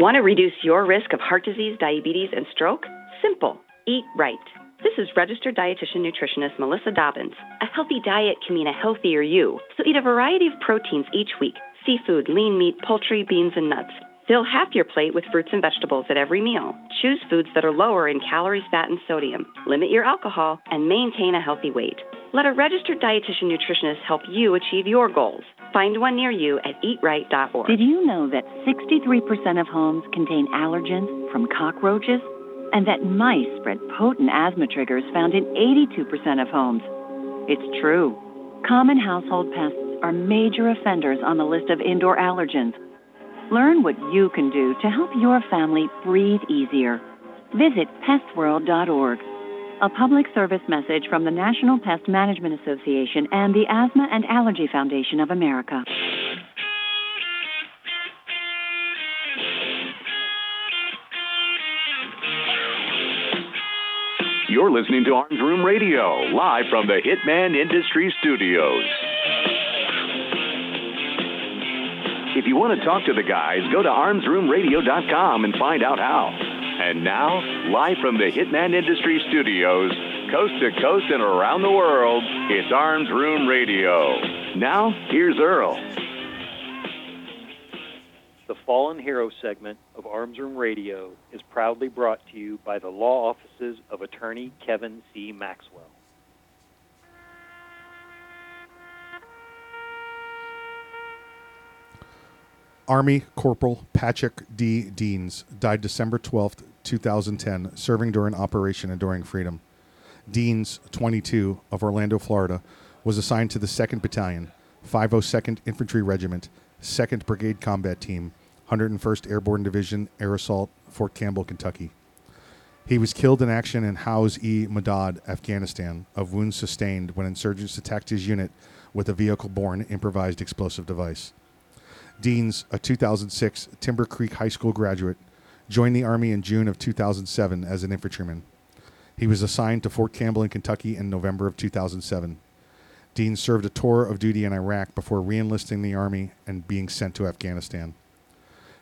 Want to reduce your risk of heart disease, diabetes, and stroke? Simple. Eat right. This is registered dietitian nutritionist Melissa Dobbins. A healthy diet can mean a healthier you. So eat a variety of proteins each week. Seafood, lean meat, poultry, beans, and nuts. Fill half your plate with fruits and vegetables at every meal. Choose foods that are lower in calories, fat, and sodium. Limit your alcohol and maintain a healthy weight. Let a registered dietitian nutritionist help you achieve your goals. Find one near you at eatright.org. Did you know that 63% of homes contain allergens from cockroaches? And that mice spread potent asthma triggers found in 82% of homes. It's true. Common household pests are major offenders on the list of indoor allergens. Learn what you can do to help your family breathe easier. Visit pestworld.org. A public service message from the National Pest Management Association and the Asthma and Allergy Foundation of America. You're listening to Arms Room Radio, live from the Hitman Industries Studios. If you want to talk to the guys, go to armsroomradio.com and find out how. And now, live from the Hitman Industries Studios, coast to coast and around the world, it's Arms Room Radio. Now, here's Earl. The Fallen Hero segment of Arms Room Radio is proudly brought to you by the law offices of attorney Kevin C. Maxwell. Army Corporal Patrick D. Deans died December 12, 2010, serving during Operation Enduring Freedom. Deans, 22, of Orlando, Florida, was assigned to the 2nd Battalion, 502nd Infantry Regiment, 2nd Brigade Combat Team, 101st Airborne Division, Air Assault, Fort Campbell, Kentucky. He was killed in action in Howze-e-Madad, Afghanistan, of wounds sustained when insurgents attacked his unit with a vehicle-borne improvised explosive device. Deans, a 2006 Timber Creek High School graduate, joined the Army in June of 2007 as an infantryman. He was assigned to Fort Campbell in Kentucky in November of 2007. Dean served a tour of duty in Iraq before re-enlisting the Army and being sent to Afghanistan.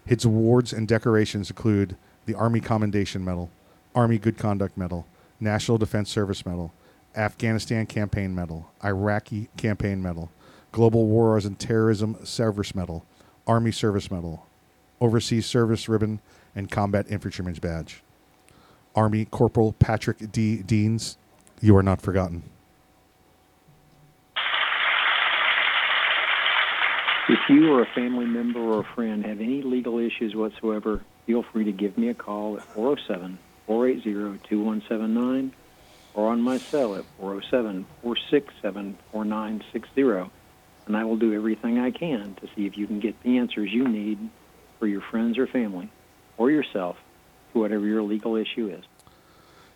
His awards and decorations include the Army Commendation Medal, Army Good Conduct Medal, National Defense Service Medal, Afghanistan Campaign Medal, Iraqi Campaign Medal, Global Wars and Terrorism Service Medal, Army Service Medal, Overseas Service Ribbon, and Combat Infantryman's Badge. Army Corporal Patrick D. Deans, you are not forgotten. If you or a family member or a friend have any legal issues whatsoever, feel free to give me a call at 407-480-2179 or on my cell at 407-467-4960, and I will do everything I can to see if you can get the answers you need for your friends or family or yourself to whatever your legal issue is.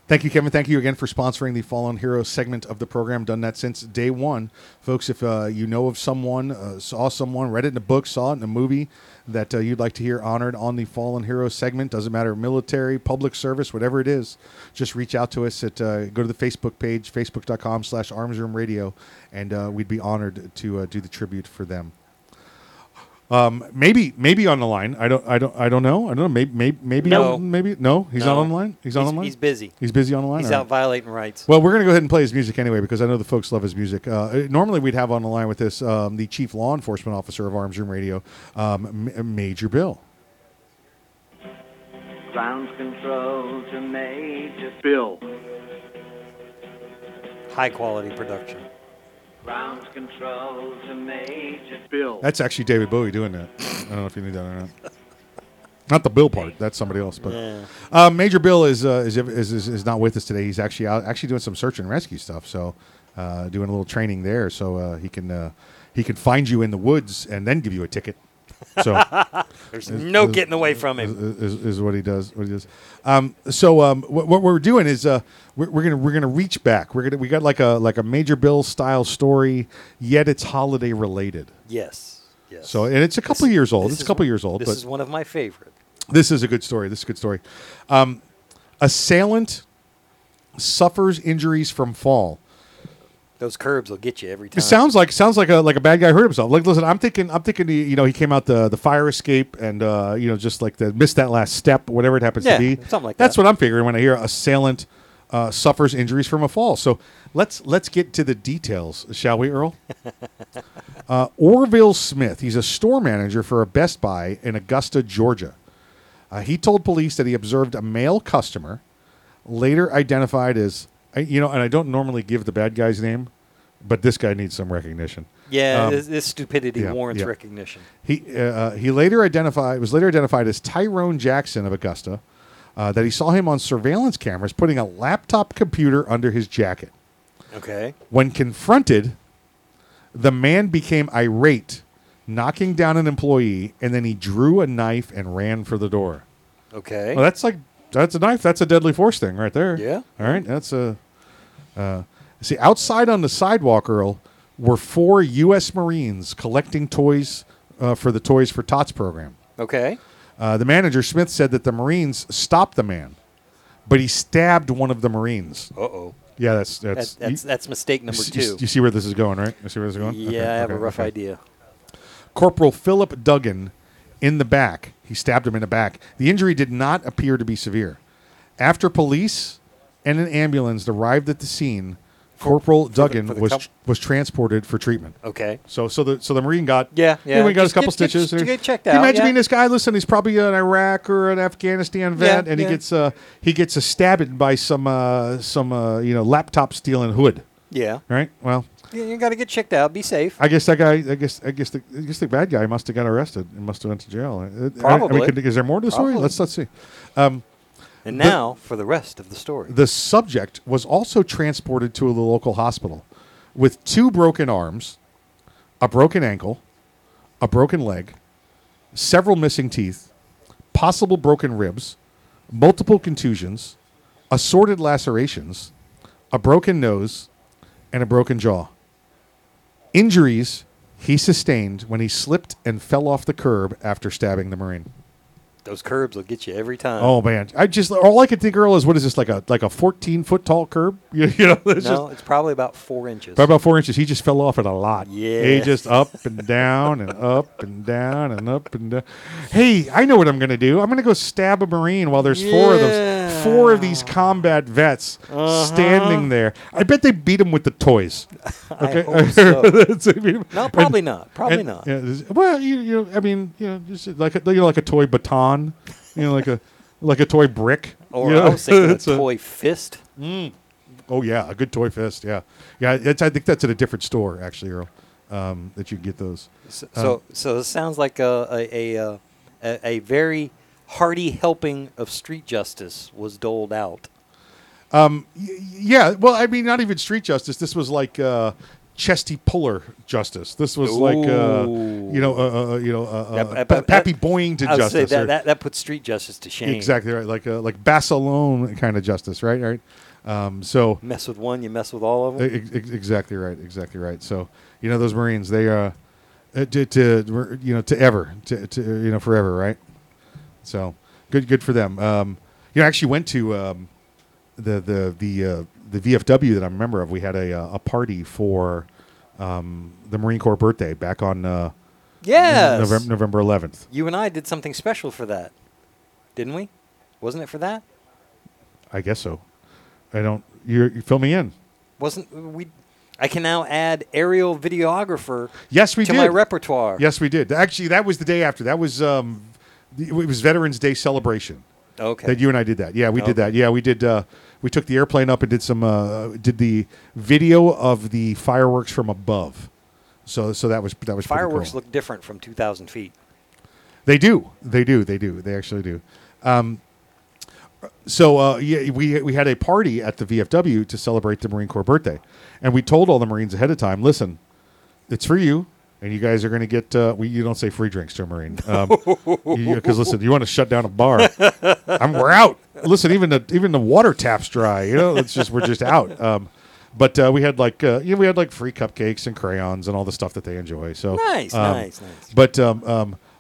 Thank you, Kevin. Thank you again for sponsoring the Fallen Heroes segment of the program. Done that since day one. Folks, if you know of someone, saw someone, read it in a book, saw it in a movie that you'd like to hear honored on the Fallen Heroes segment, doesn't matter, military, public service, whatever it is, just reach out to us at, go to the Facebook page, facebook.com/armsroomradio, and we'd be honored to do the tribute for them. Maybe on the line. I don't know. Maybe no. He's not on the line. He's busy. He's busy on the line. He's out violating rights. Well, we're gonna go ahead and play his music anyway because I know the folks love his music. Normally we'd have on the line with us the chief law enforcement officer of Arms Room Radio, Major Bill. Ground control to Major Bill. High quality production. Ground control to Major Bill. That's actually David Bowie doing that. I don't know if you knew that or not. Not the Bill part. That's somebody else. But yeah. Major Bill is not with us today. He's actually out, doing some search and rescue stuff. So doing a little training there, so he can find you in the woods and then give you a ticket. So there's no getting away from him. Is what he does. What we're doing is we're gonna reach back. We got like a Major Bill style story, yet it's holiday related. Yes. So and it's a couple years old. This is one of my favorite. This is a good story. Assailant suffers injuries from fall. Those curbs will get you every time. It sounds like a bad guy hurt himself. Like, listen, I'm thinking. He came out the fire escape and just like missed that last step, whatever it happens to be. Something like that. That's what I'm figuring when I hear assailant suffers injuries from a fall. So let's get to the details, shall we, Earl? Orville Smith. He's a store manager for a Best Buy in Augusta, Georgia. He told police that he observed a male customer, later identified as. And I don't normally give the bad guy's name, but this guy needs some recognition. Yeah, this stupidity warrants recognition. He was later identified as Tyrone Jackson of Augusta, that he saw him on surveillance cameras putting a laptop computer under his jacket. Okay. When confronted, the man became irate, knocking down an employee, and then he drew a knife and ran for the door. Okay. Well, that's a knife. That's a deadly force thing right there. Yeah. All right. That's a... outside on the sidewalk, Earl, were 4 U.S. Marines collecting toys for the Toys for Tots program. Okay. The manager, Smith, said that the Marines stopped the man, but he stabbed one of the Marines. Uh-oh. Yeah, that's mistake number 2. You see where this is going, right? Yeah, okay, I have a rough idea. Corporal Philip Duggan in the back. He stabbed him in the back. The injury did not appear to be severe. After police and an ambulance arrived at the scene, Corporal Duggan was transported for treatment. Okay. So the Marine got his couple stitches. He got checked out. Can you imagine being this guy? Listen, he's probably an Iraq or an Afghanistan vet, and he gets stabbed by some laptop stealing hood. Yeah. Right. Well. You got to get checked out. Be safe. I guess that guy. I guess the bad guy must have got arrested and must have went to jail. Probably. Is there more to the story? Let's see. And now for the rest of the story. The subject was also transported to the local hospital with 2 broken arms, a broken ankle, a broken leg, several missing teeth, possible broken ribs, multiple contusions, assorted lacerations, a broken nose, and a broken jaw. Injuries he sustained when he slipped and fell off the curb after stabbing the Marine. Those curbs will get you every time. Oh man, I just all I could think, Earl, is what is this like a 14-foot tall curb? You know, it's probably about 4 inches. He just fell off it a lot. Yeah, he just up and down and up and down and up and down. Hey, I know what I'm gonna do. I'm gonna go stab a Marine while there's four of these combat vets standing there. I bet they beat him with the toys. Okay, I hope so. No, probably not. Probably not. Yeah, well, you know, just like a toy baton. You know, like a toy brick. Or I was thinking a toy fist. Oh, yeah, a good toy fist, yeah. Yeah, I think that's at a different store, actually, Earl, that you can get those. So it sounds like a very hearty helping of street justice was doled out. Yeah, well, I mean, not even street justice. This was like... chesty puller justice. This was Pappy Boyington to justice. Say that puts street justice to shame. Exactly right, like Bassalone kind of justice, right? Right. So mess with one, you mess with all of them. Exactly right. Exactly right. So you know those Marines, they forever, right? So good for them. I actually went to the VFW that I'm a member of. We had a party for the Marine Corps birthday back on November 11th. You and I did something special for that, didn't we? Wasn't it for that? I guess so. I don't. You fill me in. Wasn't we? I can now add aerial videographer. Yes, we did. To my repertoire. Yes, we did. Actually, that was the day after. That was it was Veterans Day celebration. Okay. That you and I did that. Yeah, we did that. Yeah, we did. We took the airplane up and did some the video of the fireworks from above. So that was fireworks cool. Look different from 2,000 feet. They do. They actually do. We had a party at the VFW to celebrate the Marine Corps birthday, and we told all the Marines ahead of time. Listen, it's for you. And you guys are going to get, you don't say free drinks to a Marine. Because listen, you want to shut down a bar. We're out. Listen, even the water tap's dry. You know, we're just out. But we had like free cupcakes and crayons and all the stuff that they enjoy. So nice. But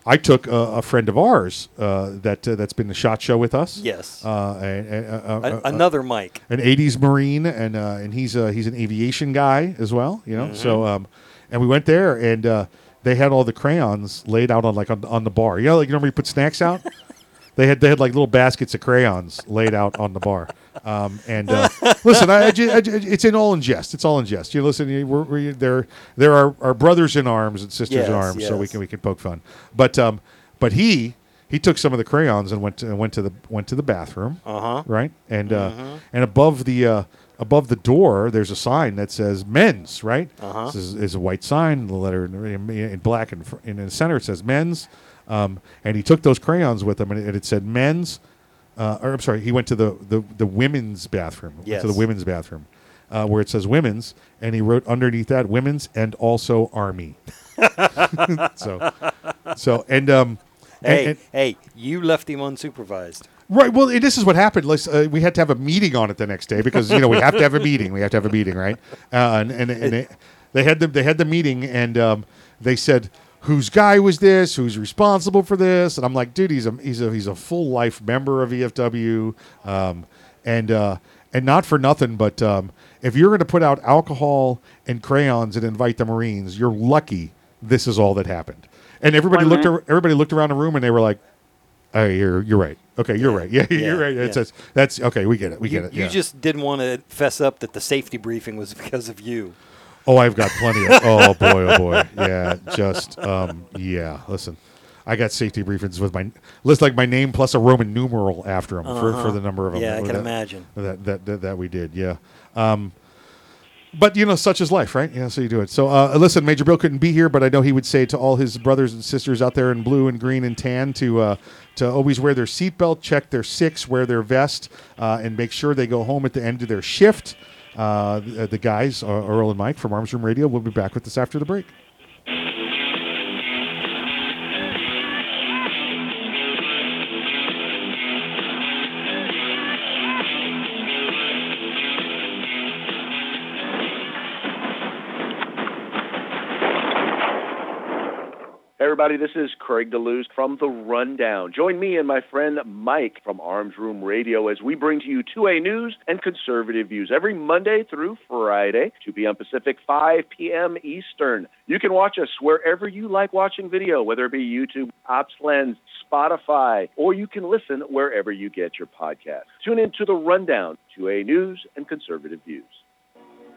I took a friend of ours that's been the SHOT Show with us. Yes. Another Mike. An 80s Marine, and he's an aviation guy as well. You know, mm-hmm. So. And we went there, and they had all the crayons laid out on the bar. You know, like you remember you put snacks out. They had like little baskets of crayons laid out on the bar. Listen, it's all in jest. You listen, there are our brothers in arms and sisters in arms, so we can poke fun. But he took some of the crayons and went to the bathroom. Uh-huh. Right, and and above the. Above the door, there's a sign that says men's, right? Uh-huh. This is a white sign, the letter in black, and in the center it says men's. And he took those crayons with him, and it said men's. He went to the women's bathroom. Yes. To the women's bathroom, where it says women's, and he wrote underneath that women's and also Army. Hey, you left him unsupervised. Right. Well, this is what happened. We had to have a meeting on it the next day because we have to have a meeting. We have to have a meeting, right? They had the meeting, and they said, "Whose guy was this? Who's responsible for this?" And I'm like, "Dude, he's a full life member of EFW, and not for nothing, but if you're going to put out alcohol and crayons and invite the Marines, you're lucky. This is all that happened." And everybody looked around the room, and they were like, "Oh, you're right." Okay, you're right. Yeah, you're right. Yeah. That's okay. We get it. You just didn't want to fess up that the safety briefing was because of you. Oh, I've got plenty of. Oh boy. Yeah, just Listen, I got safety briefings with my list, like my name plus a Roman numeral after them for the number of them. Yeah, I can imagine that we did. Yeah. But such is life, right? Yeah, so you do it. So listen, Major Bill couldn't be here, but I know he would say to all his brothers and sisters out there in blue and green and tan to always wear their seatbelt, check their six, wear their vest, and make sure they go home at the end of their shift. The guys, Earl and Mike from Arms Room Radio, will be back with us after the break. everybody, this is Craig DeLuz from The Rundown. Join me and my friend Mike from Arms Room Radio as we bring to you 2A news and conservative views every Monday through Friday, 2 p.m. Pacific, 5 p.m. Eastern. You can watch us wherever you like watching video, whether it be YouTube, OpsLens, Spotify, or you can listen wherever you get your podcast. Tune in to The Rundown, 2A news and conservative views.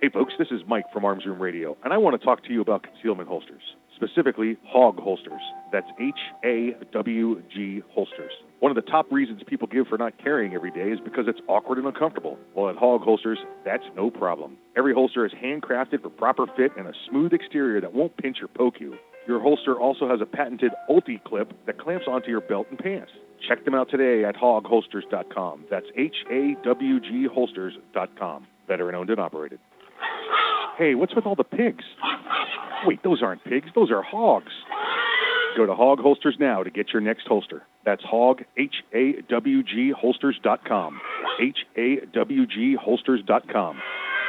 Hey folks, this is Mike from Arms Room Radio, and I want to talk to you about concealment holsters, specifically Hog Holsters. That's H-A-W-G Holsters. One of the top reasons people give for not carrying every day is because it's awkward and uncomfortable. Well, at Hog Holsters, that's no problem. Every holster is handcrafted for proper fit and a smooth exterior that won't pinch or poke you. Your holster also has a patented Ulti clip that clamps onto your belt and pants. Check them out today at hogholsters.com. That's H-A-W-G Holsters.com. Veteran owned and operated. Hey, what's with all the pigs? Wait, those aren't pigs. Those are hogs. Go to Hog Holsters now to get your next holster. That's Hog, H-A-W-G, Holsters.com. H-A-W-G, Holsters.com.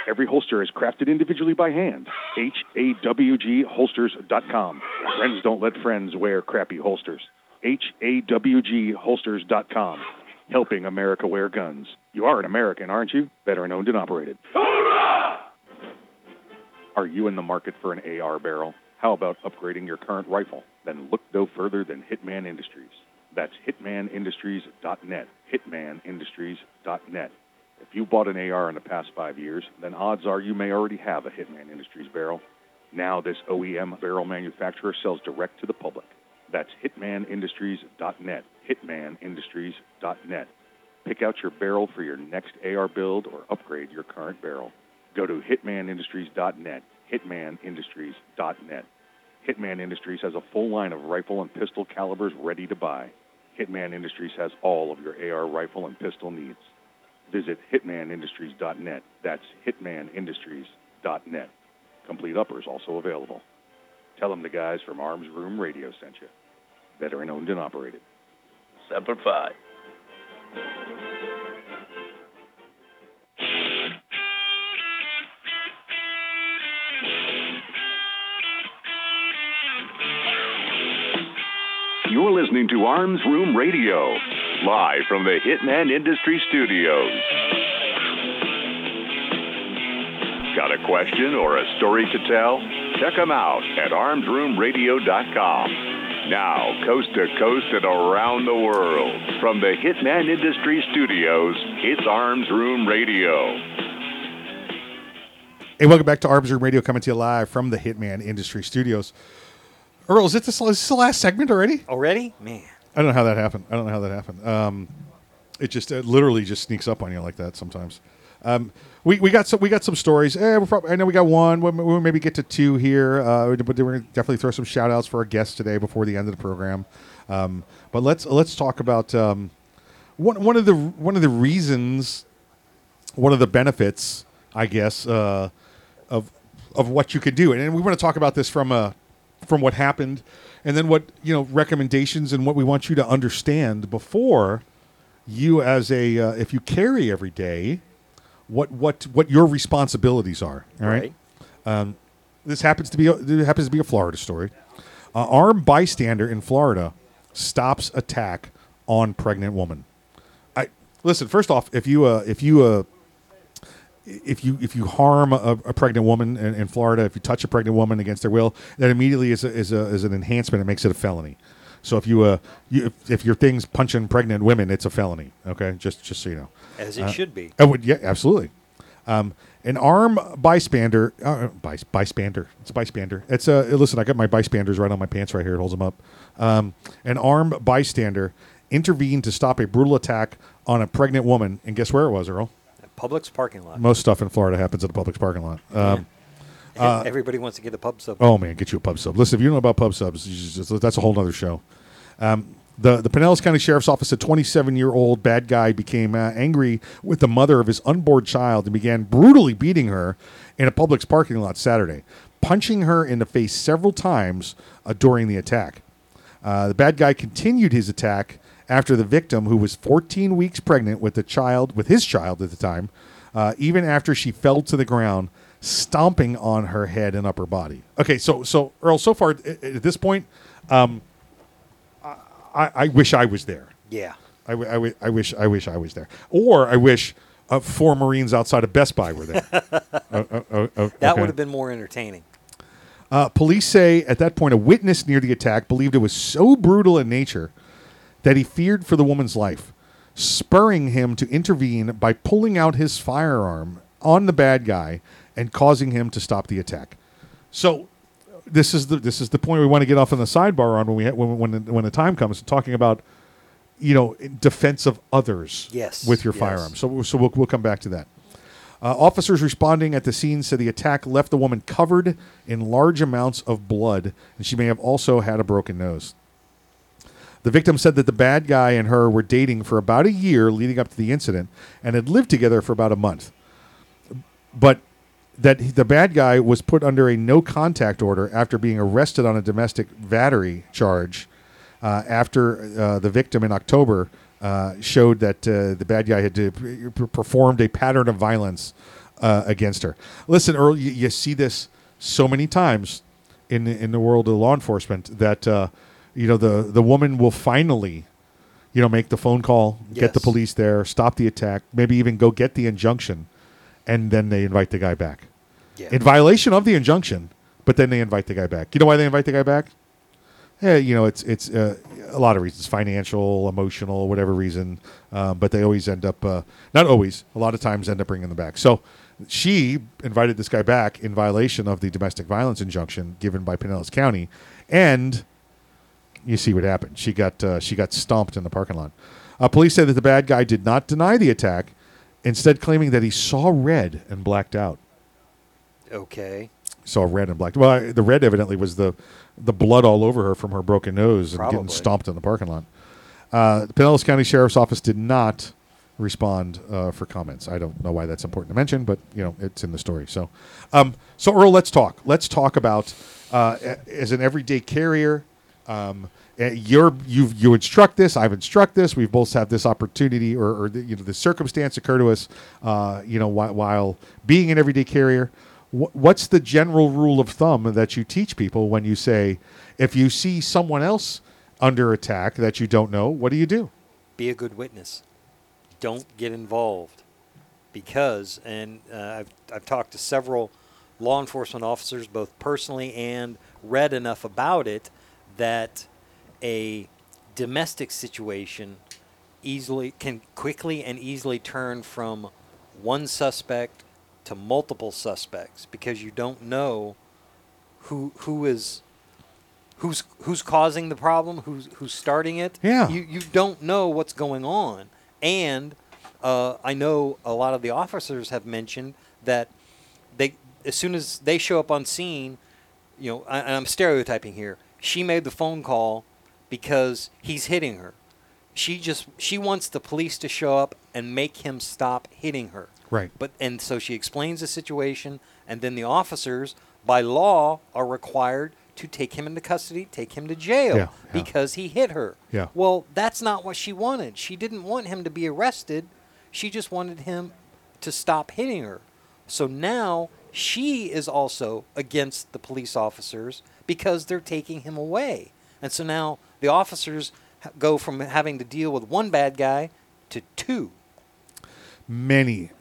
Every holster is crafted individually by hand. H-A-W-G, Holsters.com. Friends don't let friends wear crappy holsters. H-A-W-G, Holsters.com. Helping America wear guns. You are an American, aren't you? Veteran owned and operated. Are you in the market for an AR barrel? How about upgrading your current rifle? Then look no further than Hitman Industries. That's hitmanindustries.net, hitmanindustries.net. If you bought an AR in the past 5 years, then odds are you may already have a Hitman Industries barrel. Now this OEM barrel manufacturer sells direct to the public. That's hitmanindustries.net, hitmanindustries.net. Pick out your barrel for your next AR build or upgrade your current barrel. Go to hitmanindustries.net, hitmanindustries.net. Hitman Industries has a full line of rifle and pistol calibers ready to buy. Hitman Industries has all of your AR rifle and pistol needs. Visit hitmanindustries.net. That's hitmanindustries.net. Complete uppers also available. Tell them the guys from Arms Room Radio sent you. Veteran owned and operated. Semper Fi. You're listening to Arms Room Radio, live from the Hitman Industry Studios. Got a question or a story to tell? Check them out at armsroomradio.com. Now, coast to coast and around the world, from the Hitman Industry Studios, it's Arms Room Radio. Hey, welcome back to Arms Room Radio, coming to you live from the Hitman Industry Studios. Earl, is this the last segment already? Already? Man. I don't know how that happened. It literally just sneaks up on you like that sometimes. We got some stories. I know we got one. We'll maybe get to two here. But we're going to definitely throw some shout-outs for our guests today before the end of the program. But let's talk about one of the reasons, one of the benefits, I guess, of what you could do. And we want to talk about this from what happened, and then what, recommendations and what we want you to understand before you, as a if you carry every day, what your responsibilities are. All right. This happens to be a Florida story. Armed bystander in Florida stops attack on pregnant woman. Listen. First off, if you harm a pregnant woman in Florida, if you touch a pregnant woman against their will, that immediately is an enhancement. It makes it a felony. So if your thing's punching pregnant women, it's a felony. Okay, just so you know, as it should be. Yeah, absolutely. An armed bystander, It's a bystander. Listen, I got my bystanders right on my pants right here. It holds them up. An armed bystander intervened to stop a brutal attack on a pregnant woman, and guess where it was, Earl? Publix parking lot. Most stuff in Florida happens at the Publix parking lot. Everybody wants to get a pub sub. Oh, man, get you a pub sub. Listen, if you know about pub subs, that's a whole other show. The Pinellas County Sheriff's Office, a 27-year-old bad guy, became angry with the mother of his unborn child and began brutally beating her in a Publix parking lot Saturday, punching her in the face several times during the attack. The bad guy continued his attack after the victim, who was 14 weeks pregnant with his child at the time, even after she fell to the ground, stomping on her head and upper body. Okay, so Earl, so far at this point, I wish I was there. Yeah, I wish I was there, or I wish four Marines outside of Best Buy were there. That would have been more entertaining. Police say at that point a witness near the attack believed it was so brutal in nature that he feared for the woman's life, spurring him to intervene by pulling out his firearm on the bad guy and causing him to stop the attack. So this is the point we want to get off on the sidebar on when the time comes, talking about, you know, defense of others with your firearm. So we'll come back to that. Officers responding at the scene said the attack left the woman covered in large amounts of blood, and she may have also had a broken nose. The victim said that the bad guy and her were dating for about a year leading up to the incident and had lived together for about a month, but that the bad guy was put under a no-contact order after being arrested on a domestic battery charge after the victim in October showed that the bad guy had performed a pattern of violence against her. Listen, Earl, you see this so many times in the world of law enforcement that you know, the woman will finally, you know, make the phone call, get the police there, stop the attack, maybe even go get the injunction, and then they invite the guy back in violation of the injunction. But then they invite the guy back. You know why they invite the guy back? Yeah, you know, it's a lot of reasons, financial, emotional, whatever reason. But they always end up, not always, a lot of times end up bringing them back. So she invited this guy back in violation of the domestic violence injunction given by Pinellas County. And you see what happened. She got stomped in the parking lot. Police said that the bad guy did not deny the attack, instead claiming that he saw red and blacked out. Okay. Saw red and blacked. Well, the red evidently was the blood all over her from her broken nose and getting stomped in the parking lot. The Pinellas County Sheriff's Office did not respond for comments. I don't know why that's important to mention, but you know, it's in the story. So, so Earl, let's talk. Let's talk about as an everyday carrier. You instruct this. I've instruct this. We've both had this opportunity, or the circumstance occur to us. You know, while being an everyday carrier. What's the general rule of thumb that you teach people when you say, if you see someone else under attack that you don't know, what do you do? Be a good witness. Don't get involved, because, and I've talked to several law enforcement officers, both personally and read enough about it, that a domestic situation can quickly and easily turn from one suspect to multiple suspects, because you don't know who's causing the problem, who's starting it. Yeah. You don't know what's going on. And I know a lot of the officers have mentioned that they, as soon as they show up on scene, you know, and I'm stereotyping here, she made the phone call because he's hitting her. She wants the police to show up and make him stop hitting her. Right. And so she explains the situation, and then the officers, by law, are required to take him into custody, take him to jail because he hit her. Yeah. Well, that's not what she wanted. She didn't want him to be arrested. She just wanted him to stop hitting her. So now she is also against the police officers because they're taking him away. And so now the officers go from having to deal with one bad guy to two. Many.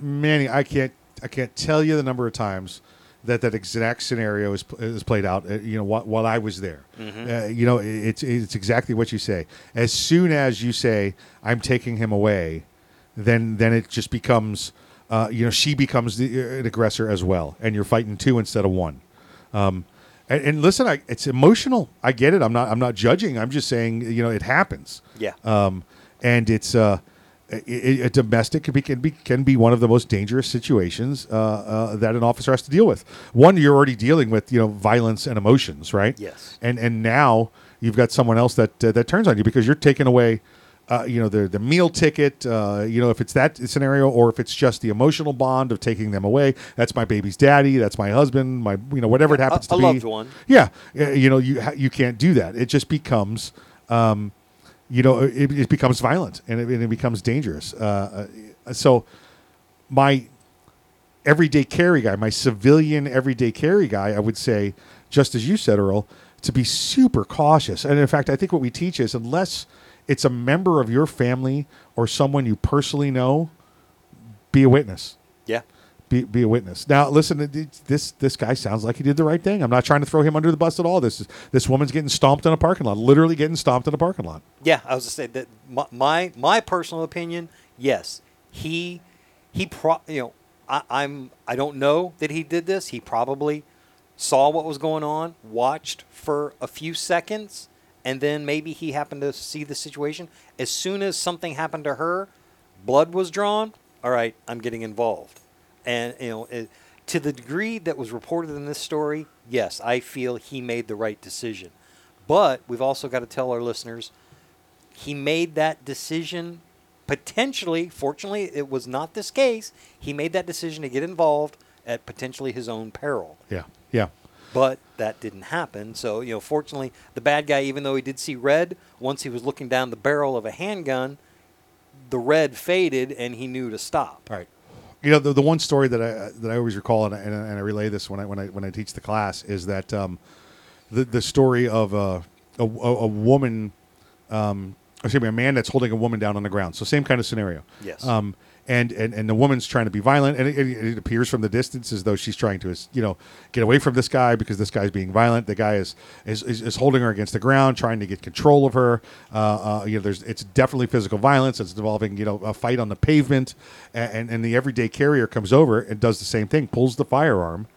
I can't tell you the number of times that exact scenario is played out. You know, while I was there, you know, it's exactly what you say. As soon as you say, "I'm taking him away," then it just becomes, you know, she becomes an aggressor as well, and you're fighting two instead of one. And listen, it's emotional. I get it. I'm not judging. I'm just saying, you know, it happens. Yeah. And it's a domestic can be one of the most dangerous situations that an officer has to deal with. One, you're already dealing with, you know, violence and emotions, right? Yes. And now you've got someone else that turns on you because you're taking away, you know, the meal ticket. You know, if it's that scenario, or if it's just the emotional bond of taking them away. That's my baby's daddy. That's my husband. My, you know, whatever it happens to be. A loved one. Yeah, you know, you can't do that. It just becomes. You know, it becomes violent and it becomes dangerous. So my everyday carry guy, my civilian everyday carry guy, I would say, just as you said, Earl, to be super cautious. And in fact, I think what we teach is, unless it's a member of your family or someone you personally know, be a witness. Yeah. Be a witness. Now, listen, this guy sounds like he did the right thing. I'm not trying to throw him under the bus at all. This woman's getting stomped in a parking lot, literally getting stomped in a parking lot. Yeah, I was just saying that my personal opinion, yes, I don't know that he did this. He probably saw what was going on, watched for a few seconds, and then maybe he happened to see the situation. As soon as something happened to her, blood was drawn. All right, I'm getting involved. And, you know, to the degree that was reported in this story, yes, I feel he made the right decision. But we've also got to tell our listeners he made that decision potentially, fortunately it was not this case, he made that decision to get involved at potentially his own peril. Yeah, yeah. But that didn't happen. So, you know, fortunately the bad guy, even though he did see red, once he was looking down the barrel of a handgun, the red faded and he knew to stop. All right. You know, the one story that I always recall, and I relay this when I teach the class, is that the story of a woman, excuse me, a man that's holding a woman down on the ground. So same kind of scenario. Yes. And the woman's trying to be violent, and it appears from the distance as though she's trying to, you know, get away from this guy because this guy's being violent. The guy is holding her against the ground, trying to get control of her. You know, it's definitely physical violence. It's involving, you know, a fight on the pavement, and the everyday carrier comes over and does the same thing, pulls the firearm,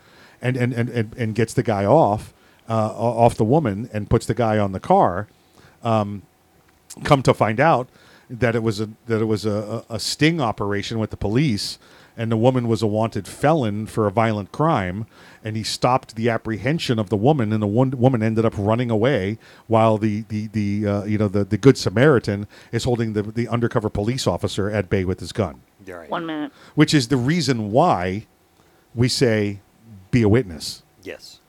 and gets the guy off the woman and puts the guy on the car. Come to find out that it was a sting operation with the police, and the woman was a wanted felon for a violent crime, and he stopped the apprehension of the woman, and the woman ended up running away while the Good Samaritan is holding the undercover police officer at bay with his gun. Right. 1 minute. Which is the reason why we say be a witness. Yes.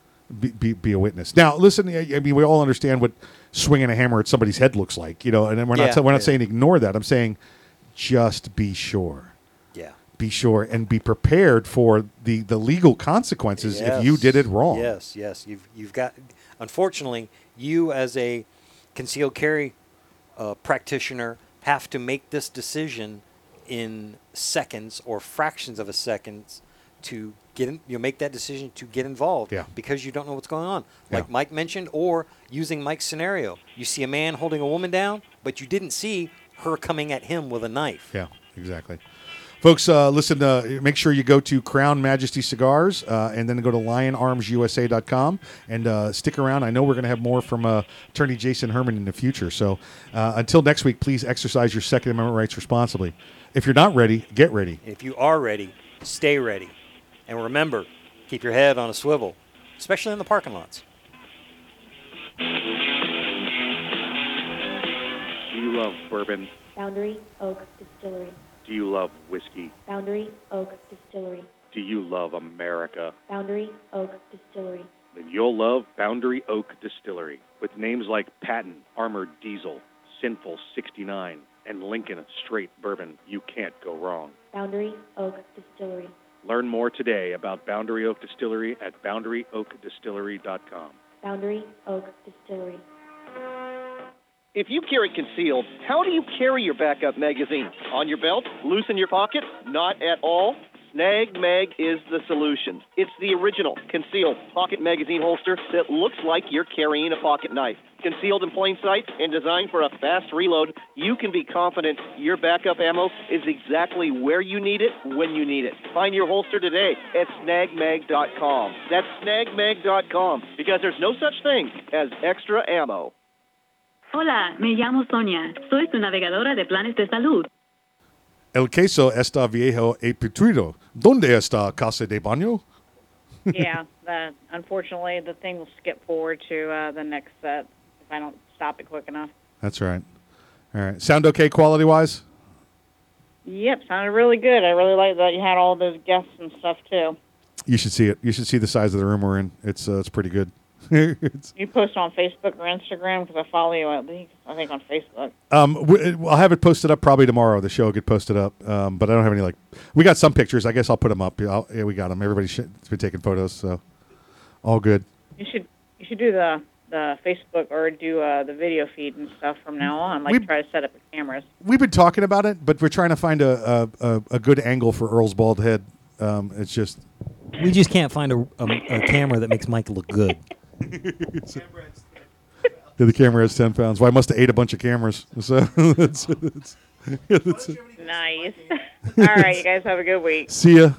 Be a witness. Now, listen, I mean, we all understand what swinging a hammer at somebody's head looks like, you know, and we're not saying ignore that. I'm saying just be sure. Yeah. Be sure and be prepared for the legal consequences if you did it wrong. Yes, yes. You've got, unfortunately, you as a concealed carry practitioner have to make this decision in seconds or fractions of a second to get in, you make that decision to get involved because you don't know what's going on. Like Mike mentioned, or using Mike's scenario. You see a man holding a woman down, but you didn't see her coming at him with a knife. Yeah, exactly. Folks, listen, make sure you go to Crown Majesty Cigars and then go to LionArmsUSA.com and stick around. I know we're going to have more from Attorney Jason Herman in the future. So until next week, please exercise your Second Amendment rights responsibly. If you're not ready, get ready. If you are ready, stay ready. And remember, keep your head on a swivel, especially in the parking lots. Do you love bourbon? Boundary Oak Distillery. Do you love whiskey? Boundary Oak Distillery. Do you love America? Boundary Oak Distillery. Then you'll love Boundary Oak Distillery. With names like Patton, Armored Diesel, Sinful 69, and Lincoln Straight Bourbon, you can't go wrong. Boundary Oak Distillery. Learn more today about Boundary Oak Distillery at BoundaryOakDistillery.com. Boundary Oak Distillery. If you carry concealed, how do you carry your backup magazine? On your belt? Loose in your pocket? Not at all? Snag Mag is the solution. It's the original concealed pocket magazine holster that looks like you're carrying a pocket knife. Concealed in plain sight and designed for a fast reload, you can be confident your backup ammo is exactly where you need it, when you need it. Find your holster today at snagmag.com. That's snagmag.com, because there's no such thing as extra ammo. Hola, me llamo Sonia. Soy tu navegadora de planes de salud. El queso está viejo y pudrido. ¿Dónde está casa de baño? Yeah, unfortunately, the thing will skip forward to the next set if I don't stop it quick enough. That's right. All right. Sound okay quality-wise? Yep, sounded really good. I really like that you had all those guests and stuff, too. You should see it. You should see the size of the room we're in. It's pretty good. You post on Facebook or Instagram? Because I follow you at least, I think, on Facebook. I'll have it posted up probably tomorrow. The show will get posted up. But I don't have any, we got some pictures. I guess I'll put them up. Yeah, we got them. Everybody's been taking photos, so all good. You should do the Facebook or do the video feed and stuff from now on, try to set up the cameras. We've been talking about it, but we're trying to find a good angle for Earl's bald head. It's just... We just can't find a camera that makes Mike look good. The camera has 10 pounds. Well, I must have ate a bunch of cameras. So nice. All right, you guys have a good week. See ya.